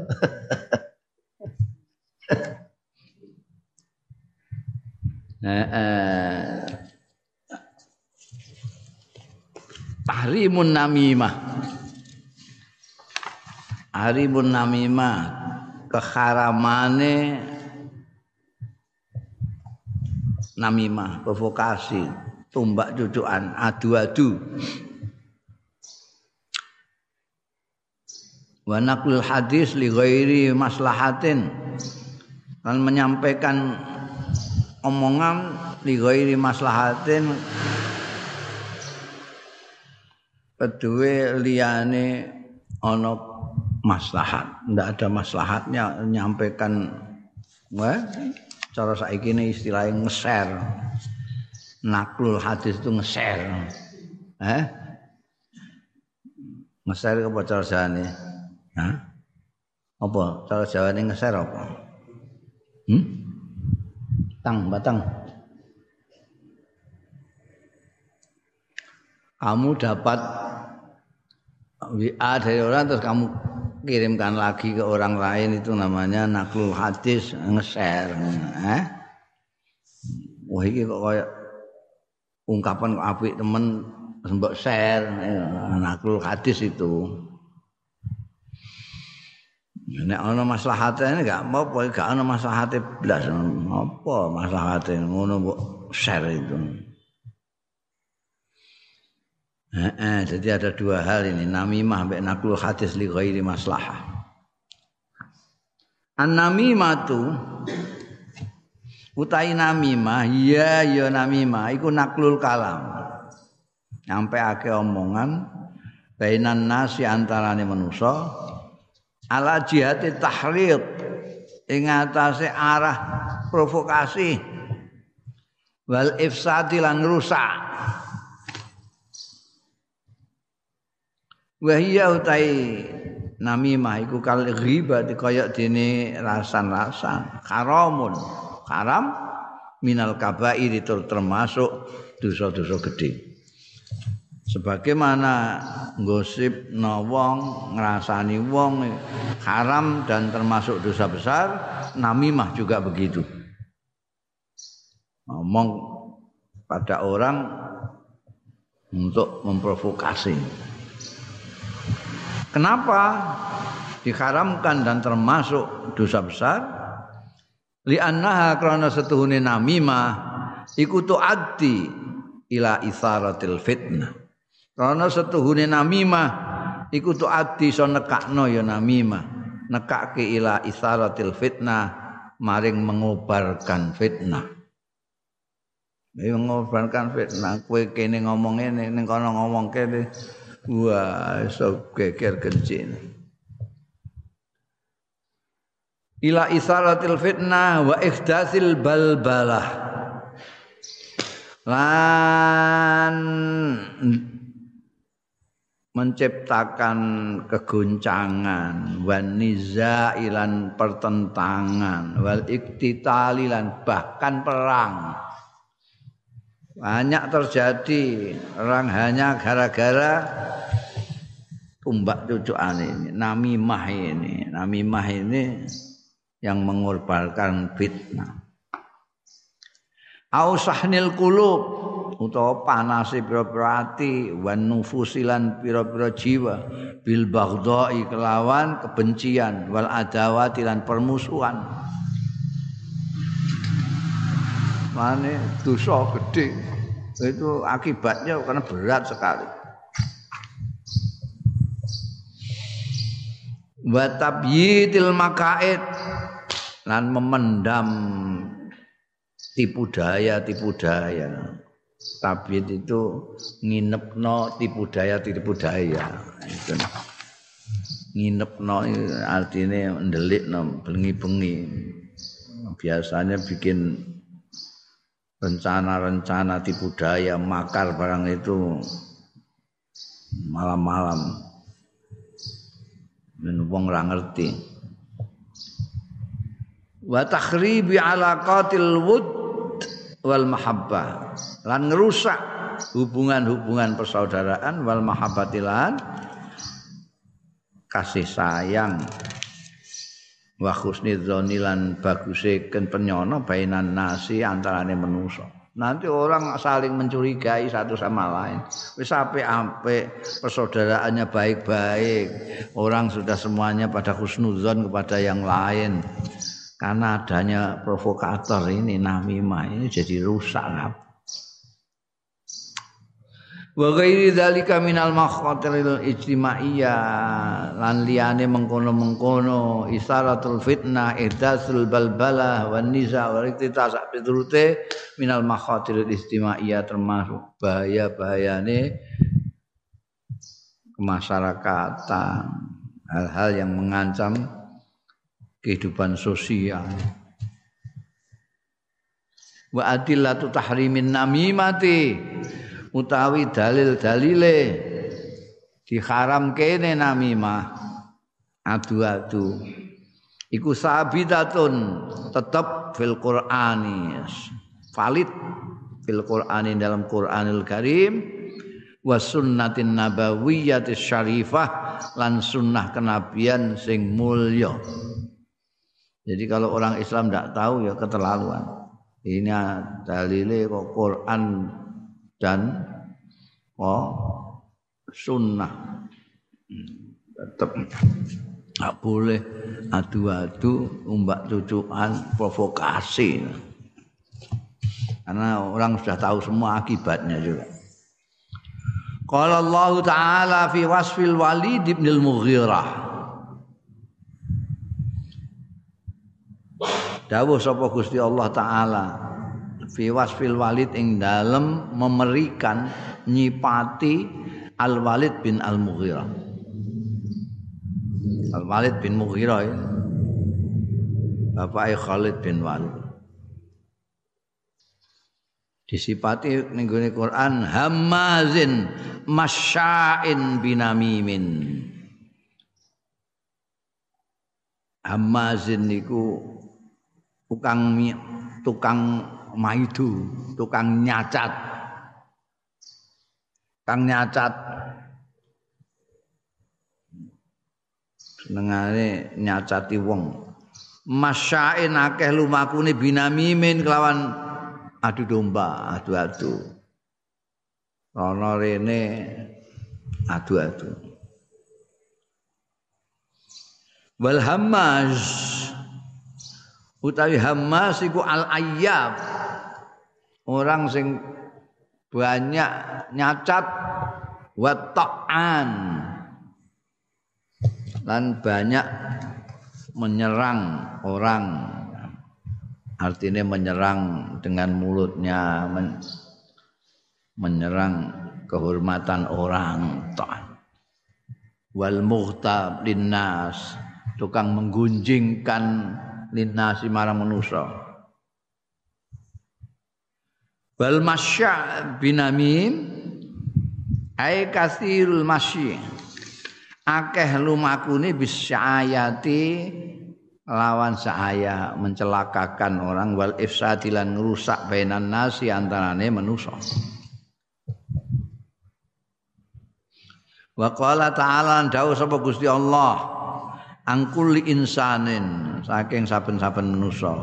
Tahrimun namimah. Tahrimun namimah keharamane namimah, provokasi, tumbak cucukan, adu-adu. Wa naqlul hadis li ghairi maslahatin. Dan menyampaikan omongan ligoi maslahatin kedue liyane ana maslahat. Ndak ada maslahatnya nyampaikan cara saiki ini istilahnya ngeser. Naklul hadis itu ngeser. Ngeser apa cara jawane? Hah? Apa cara jawane ngeser apa? Batang. Kamu dapat WA dari orang terus kamu kirimkan lagi ke orang lain, itu namanya naklul hadis, nge-share. Wah iki kok kaya ungkapan kok apik temen mbok share, naklul hadis itu. Nek ana maslahate gak apa-apa, gak ana maslahate blas apa maslahate ngono mbok share itu. Jadi ada dua hal ini, namimah sampai naklul hadis li ghairi maslahah. An-namimah tu utai namimah, ya namimah iku naklul kalam. Sampai akhir omongan bainan nasi antarane manusa ala jihati tahrid ing atase arah provokasi wal ifsadi lan rusak. Wa hiya utai namimah iku kal ghibah kaya dene rasan-rasan haramun haram minal kabair termasuk dosa-dosa gedhe sebagaimana gosip nawang ngrasani wong haram dan termasuk dosa besar. Namimah juga begitu, ngomong pada orang untuk memprovokasi. Kenapa diharamkan dan termasuk dosa besar? Li'annaha karena setuhune namimah iku tu'addi ila itharatil fitnah. Karena setuhune namimah iku tu'addi so nekakno ya namimah, nekake ila itharatil fitnah maring mengobarkan fitnah. Mengobarkan fitnah, kowe kene ngomong ngene ning kono ngomong kene. Wah, so geger kencing. Ila isaratil fitnah wa ikhdasil balbalah. Lan menciptakan kegoncangan, wan nizai lan pertentangan, wal iktitali lan bahkan perang. Banyak terjadi orang hanya gara-gara tumbak cucukan ini, namimah ini. Namimah ini yang mengorbankan fitnah. Au sahnil qulub utawa panasi pira-pira ati, wan nufusilan pira-pira jiwa, bil baghdai kelawan kebencian, wal adawati lan permusuhan. Mane dosa gede itu akibatnya karena berat sekali. Wa tabyitil makaid lan memendam tipu daya. Tabyit itu nginepno tipu daya. Itu. Nginepno artinya ndelikno bengi-bengi. Biasanya bikin rencana-rencana tipu daya, makar barang itu malam-malam. Wong ora ngerti. Wa takhribi alaqatil wud wal mahabbah. Lan ngerusak hubungan-hubungan persaudaraan wal mahabbatilan kasih sayang. Wa khusnidzoni lan baguse ken penyono bainan nasi antarane manusa. Nanti orang saling mencurigai satu sama lain. Wis apik-apik, persaudaraannya baik-baik. Orang sudah semuanya pada khusnudzon kepada yang lain. Karena adanya provokator ini namimah ini jadi rusak. Wa ghairi dzalika minal makhatiril ijtimaiyah, lan liyane mengkono-mengkono isaratul fitnah, ihdasul balbalah wan nizaa wa iqtitas biturute minal makhatiril ijtimaiyah, termasuk bahaya-bahayane kemasyarakatan, hal-hal yang mengancam kehidupan sosial. Wa adillatu tahrimin namimati, utawi dalil-dalile diharamkene namimah, adu-adu iku sabitatun tetep fil Qur'ani, valid fil Qur'ani dalam Qur'anul Karim, was sunnatin nabawiyyatis syarifah, lan sunnah kenabian sing mulya. Jadi kalau orang Islam tidak tahu ya keterlaluan. Ini dalile kok Qur'an dan sunnah, tetap tak boleh adu-adu, umbak cucuan, provokasi, karena orang sudah tahu semua akibatnya juga. Qala Allah Ta'ala fi wasfil Walid ibn al-Mughirah, dawuh sapa Gusti Allah Ta'ala fi wasfil Walid, ing dalem memerikan nyipati Al-Walid bin Al-Mughirah. Al-Walid bin Mughirah ya, bapake Khalid bin Walid, disipati ning gone Quran hamazin masya'in binamimin. Hamazin niku tukang maidu, tukang nyacat, senengane nyacati wong. Masyain akeh lumakune binamimin kelawan adu domba, adu-adu, rono rene adu-adu. Wal hamaz, utawi hamaz iku al ayyab, orang sing banyak nyacat, wa ta'an, dan banyak menyerang orang, artinya menyerang dengan mulutnya, menyerang kehormatan orang. Ta'an wal mughtab linnas, tukang menggunjingkan linnasi marang manusia. Wal masya' binamim ay katsirul masyi, akeh lumakune bisyayati lawan sahaya, mencelakakan orang, wal ifsadilan rusak bainan nasi antarane manusa. Wa qala ta'ala, dawuh sapa Gusti Allah, angkul insanin, saking saben-saben manusa,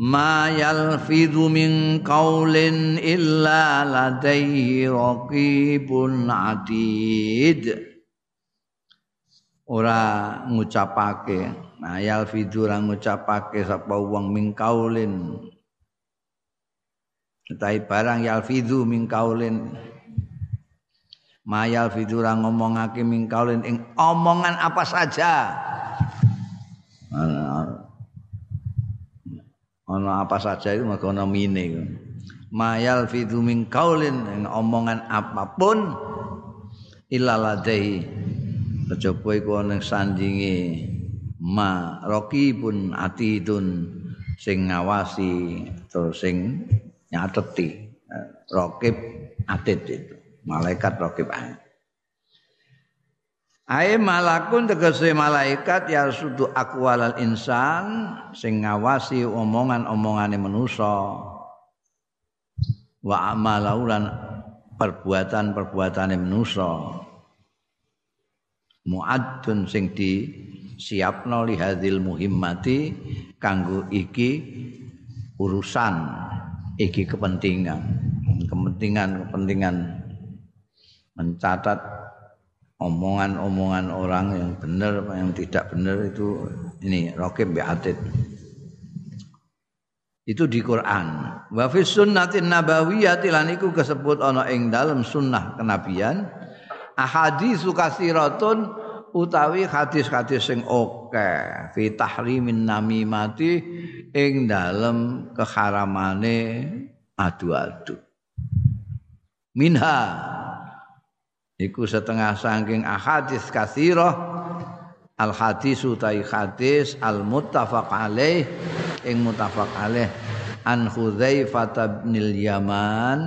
ma yalfidhu min qawlin illa ladaihi raqibun atid. Ora ngucapake, ma yalfidhu ora ngucapake sapa wong min qawlin, utahe barang yalfidhu min qawlin, ma yalfidhu ora ngomongake min qawlin ing omongan apa saja. Ono apa saja itu maka ono mine. Mayal fidu min kaulin, omongan apapun, illa ladaihi, kecoba iku ono sandinge ma raqibun atidun, sing ngawasi atau sing nyateti. Raqib atid itu malaikat raqib. Ae malakun, tegese malaikat, ya sudu akwalal insan, sing ngawasi omongan-omongane manusa, wa amalahu, lan perbuatan-perbuatane manusa, muaddun sing disiapno lihadzil muhimmati, kanggo iki urusan, iki kepentingan mencatat omongan-omongan orang yang benar, yang tidak benar itu ini raqib bi'atid. Itu di Quran. Wa fi sunnatin nabawiyati lan iku kesebut ana ing dalem sunnah kenabian. Ahaditsu katsiratun utawi hadis-hadis sing akeh fi tahrimin namimati ing dalem keharamane adu-adu. Minha iku setengah saking ahadits katsirah al hadisu ta'i hadis al muttafaq alaih ing muttafaq alaih an Hudzaifah bin al-Yaman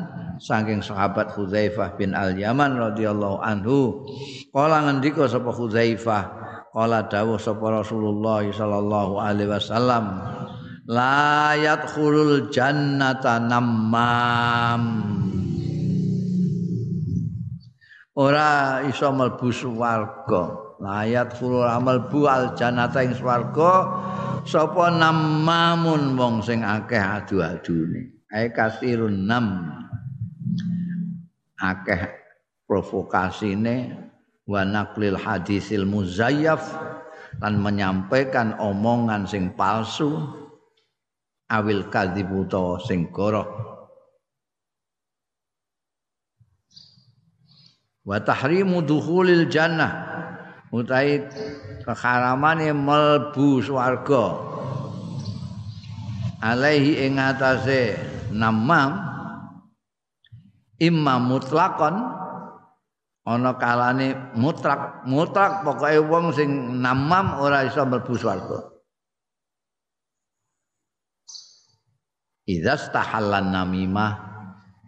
saking sahabat Hudzaifah bin al-Yaman radhiyallahu anhu kala ngendika sapa Hudzaifah kala dawuh sapa Rasulullah sallallahu alaihi wasallam la yadkhulul jannata namam ora iso mlebu swarga layat furu amal bu al janata ing swarga sapa namamun wong sing akeh adu-adune ae kasirun nam akeh provokasine wa naqlil hadisil muzayyaf lan menyampaikan omongan sing palsu awil kadzibu ta sing goroh wa tahrimu dukhulil jannah utai keharamane melbu swarga alaihi ing atase namam imma mutlaqan ana kalane mutlak pokoke wong sing namam ora iso melbu swarga idzas tahallan namimah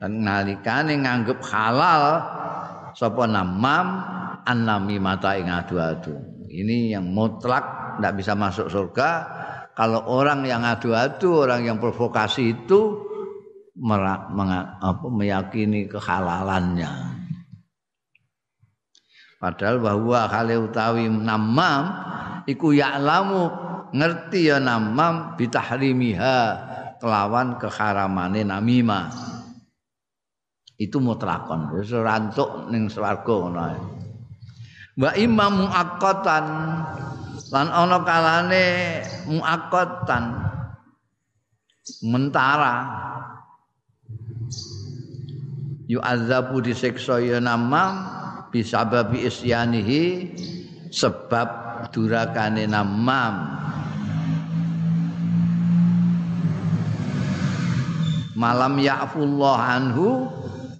lan nalikane nganggep halal sapa namam annamimata ing adu-adu. Ini yang mutlak tidak bisa masuk surga. Kalau orang yang adu-adu, orang yang provokasi itu meyakini kehalalannya. Padahal bahwa kali utawi namam iku ya'lamu ngerti ya namam bitahrimiha kelawan keharamane namimah. Itu mutlakon wis rantuk ning swarga ngono ae. Wa imam muaqqatan lan ana kalane muaqqatan mentara yu'azzabu disiksa ya namam bisababi isyanihi sebab durakane namam malam ya'fullah anhu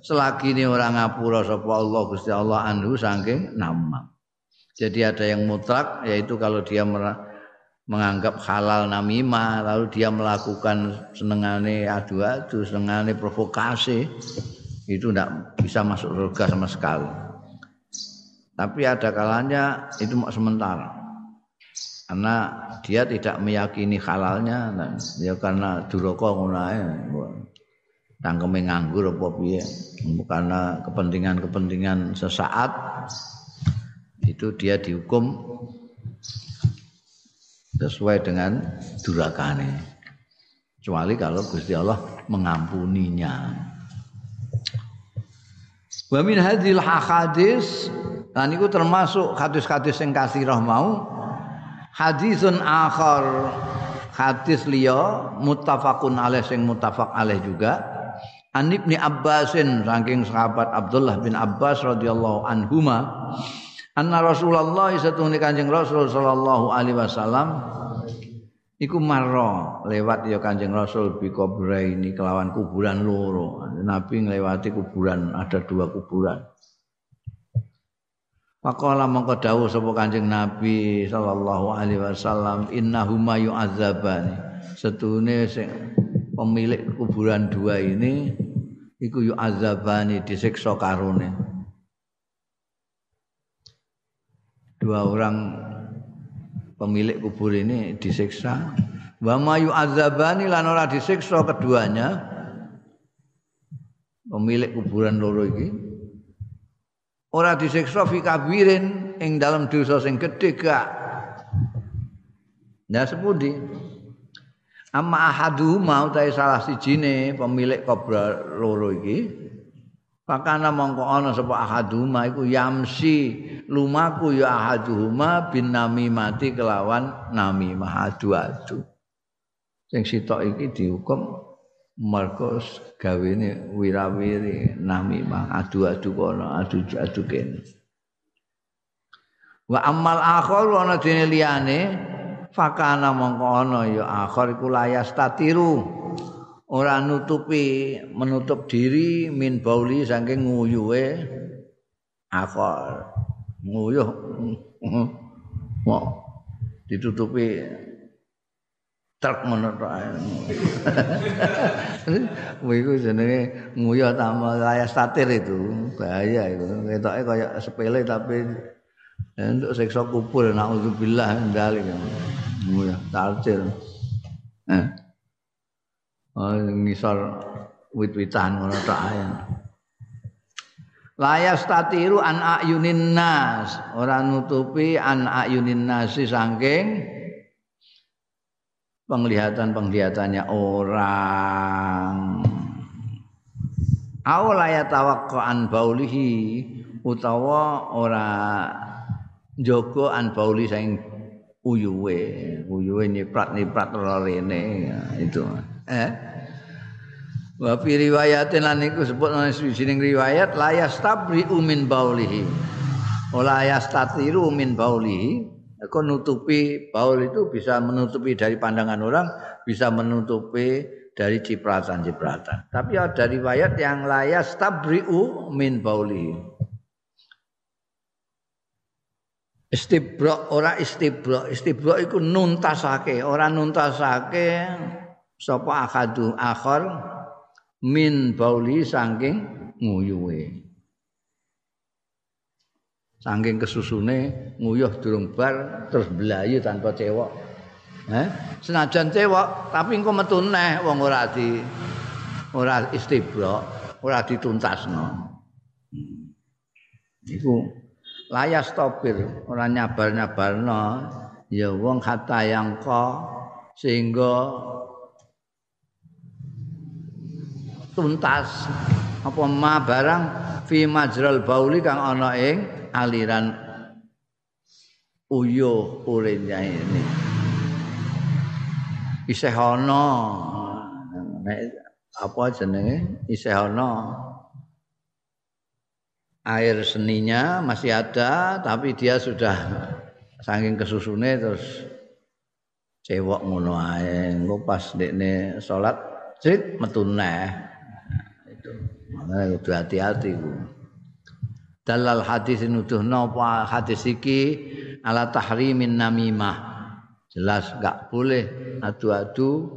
selagi ini orang ngapura sapa Allah Gusti Allah anhu saking namam. Jadi ada yang mutlak yaitu kalau dia menganggap halal namimah lalu dia melakukan senengane adu-adu, senengane provokasi itu tidak bisa masuk surga sama sekali. Tapi ada kalanya itu sementara. Karena dia tidak meyakini halalnya ya karena duraka ngono ae. Tangkeme nganggur apa piye karena kepentingan-kepentingan sesaat itu dia dihukum sesuai dengan durakane kecuali kalau Gusti Allah mengampuninya. Wa min hadhil hadis lan iku termasuk hadis-hadis sing katsirah mau hadisun akhar hadis liya muttafaqun alaih sing muttafaq alaih juga an Ibnu Abbasin saking sahabat Abdullah bin Abbas radhiyallahu anhuma anna Rasulullah satune Kanjeng Rasul sallallahu alaihi wasallam iku marra lewat ya Kanjeng Rasul bi kubraini kelawan kuburan loro. Nabi ngliwati kuburan ada dua kuburan. Faqala mangko dawuh sapa Kanjeng Nabi sallallahu alaihi wasallam innahuma yu'adzabani satune sing pemilik kuburan dua ini iku yu'adzabani disiksa karone. Dua orang pemilik kubur ini disiksa. Wa ma yu'adzabani lan ora disiksa keduanya. Pemilik kuburan loro iki ora disiksa fi kabirin ing dalam dosa sing gedhe gak. Nah sepundi amma ahadu mau ta salah sijine pemilik kubur loro iki pakana mongko ana sapa ahaduma iku yamsi lumaku ya ahaduhuma bin namimati kelawan namimah adu-adu Sing sitok iki dihukum mergo gawene wirawiri namimah adu-adu kono adu-adu kene. Wa amal akhir ana dene liyane fakana mongko ana ya akhir iku layas tatiru ora nutupi menutup diri min bauli saking nguyuhe akhir nguyuh mau ditutupi truk ngono tok ae iku jenenge nguyuh tambah layas tatir itu bahaya itu ketoke kaya sepele tapi untuk seksa kubur na'udzubillah ndalik ya tarcir ngisor wit-witan ngono tok ae layas tatiru an ayunin nas ora nutupi an ayunin nasi saking penglihatan-penglihatannya orang au layat tawaqqan baulihi utawa ora njogo an bauli saing uyuwe niprat rorene itu wa fi riwayatin lan iku sebut ana sijining riwayat la yastabri'u min baulihi ola yastatiru min baulihi kok nutupi baul itu bisa menutupi dari pandangan orang bisa menutupi dari cipratan tapi ada riwayat yang la yastabri'u min baulihi istibrak iku nuntasake sapa akadu akhir min bauli saking nguyuhe saking kesusune nguyuh durung bar terus blayu tanpa cewek senajan cewek tapi engko metu neh wong ora istibrak ora dituntasno iku layas tobir ora nyabar-nyabarno ya wong kata yang ko sehingga tuntas apa ma barang fi majral bauli kang ana ing aliran uyuh urenya ini isih ana apa jenenge isih ana air seninya masih ada tapi dia sudah saking kesusune terus cewek ngono ae engko pas dekne salat crit metu neh itu makane kudu hati-hati ku dalal hadis nuduhna apa hadis iki ala tahrimin namimah jelas gak boleh adu-adu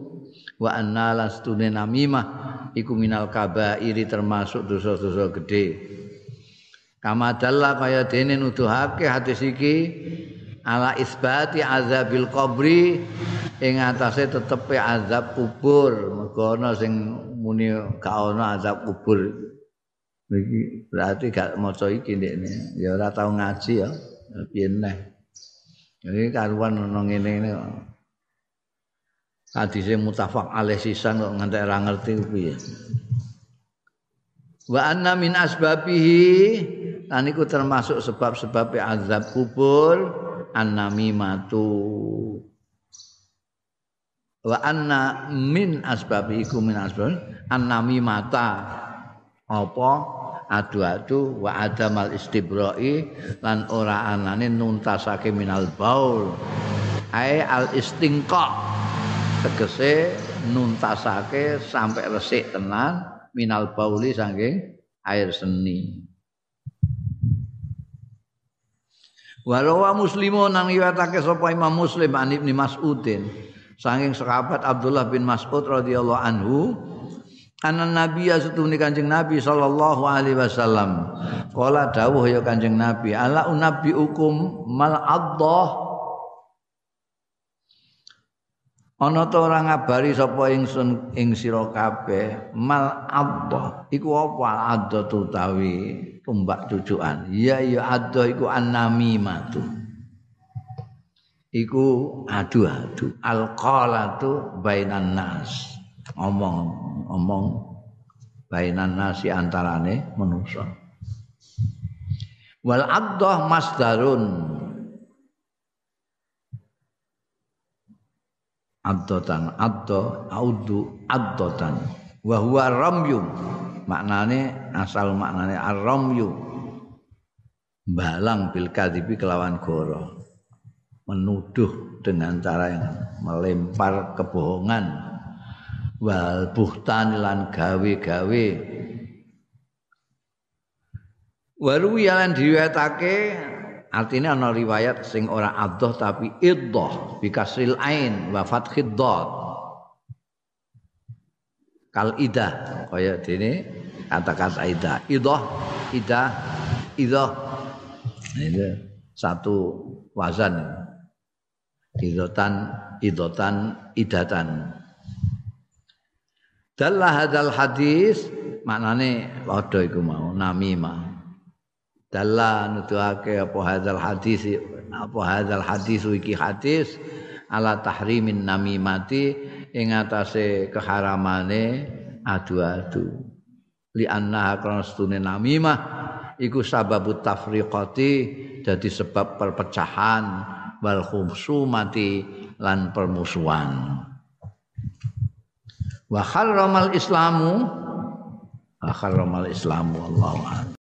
wa anna lastune namimah iku minal kabairi termasuk dosa-dosa gede kamadalla kaya dene nuduhake hadis iki ala isbati azabil qabri ing atase tetepe azab kubur mergo ana sing muni gak ana azab kubur iki berarti gak maca iki ndekne ya ora tau ngaji ya piye neh iki karuan ana ngene-ngene hadise mutafaq alaih sisan kok ngantek ora ngerti piye wa anna min asbabihi lan iku termasuk sebab-sebab azab kubur annamimatu wa anna min asbabi iku min asbab annamimata apa adu-adu wa adamal istibra'i lan ora anane nuntasake minal baul ai al istinqa tegese nuntasake sampai resik tenan minal bauli saking air seni walawa muslimun nang riwayatake sapa Imam Muslim an Ibnu Mas'udin saking sahabat Abdullah bin Mas'ud radhiyallahu anhu anan nabi astune Kanjeng Nabi sallallahu alaihi wasallam kala dawuh ya Kanjeng Nabi ala unabbi ukum mal addah ana ta ora ngabari sapa ingsun ing sira kabeh mal addah iku apa al addah utawi tumbak cucukan ya adha iku annamimatu iku adu-adu alqalatu bainan nas omong bainan nasi antarane manusa wal adha masdarun addotan addo audu addotan wa huwa ramyu maknane asal maknane ar-ramyu balang bil kadhibi kelawan goro menuduh dengan cara yang melempar kebohongan wal buhtan lan gawe-gawe waru yalan diriwayatake. Artinya ana riwayat sing ora addoh tapi iddoh bi kasril ain wa fathid dad kal idah kaya dene kata-kata idah iddoh idah iddoh ini satu wazan idotan idotan idatan dallah hadal hadis maknane padha iku mau namimah dalla nutuake apa hadzal hadis apa hadzal hadis iki hadis ala tahrimin namimati ing atase keharamane adu-adu li annaha qanastune namimah iku sababut tafriqati dadi sebab perpecahan wal khusumati lan permusuhan wa kharramal islamu Allahu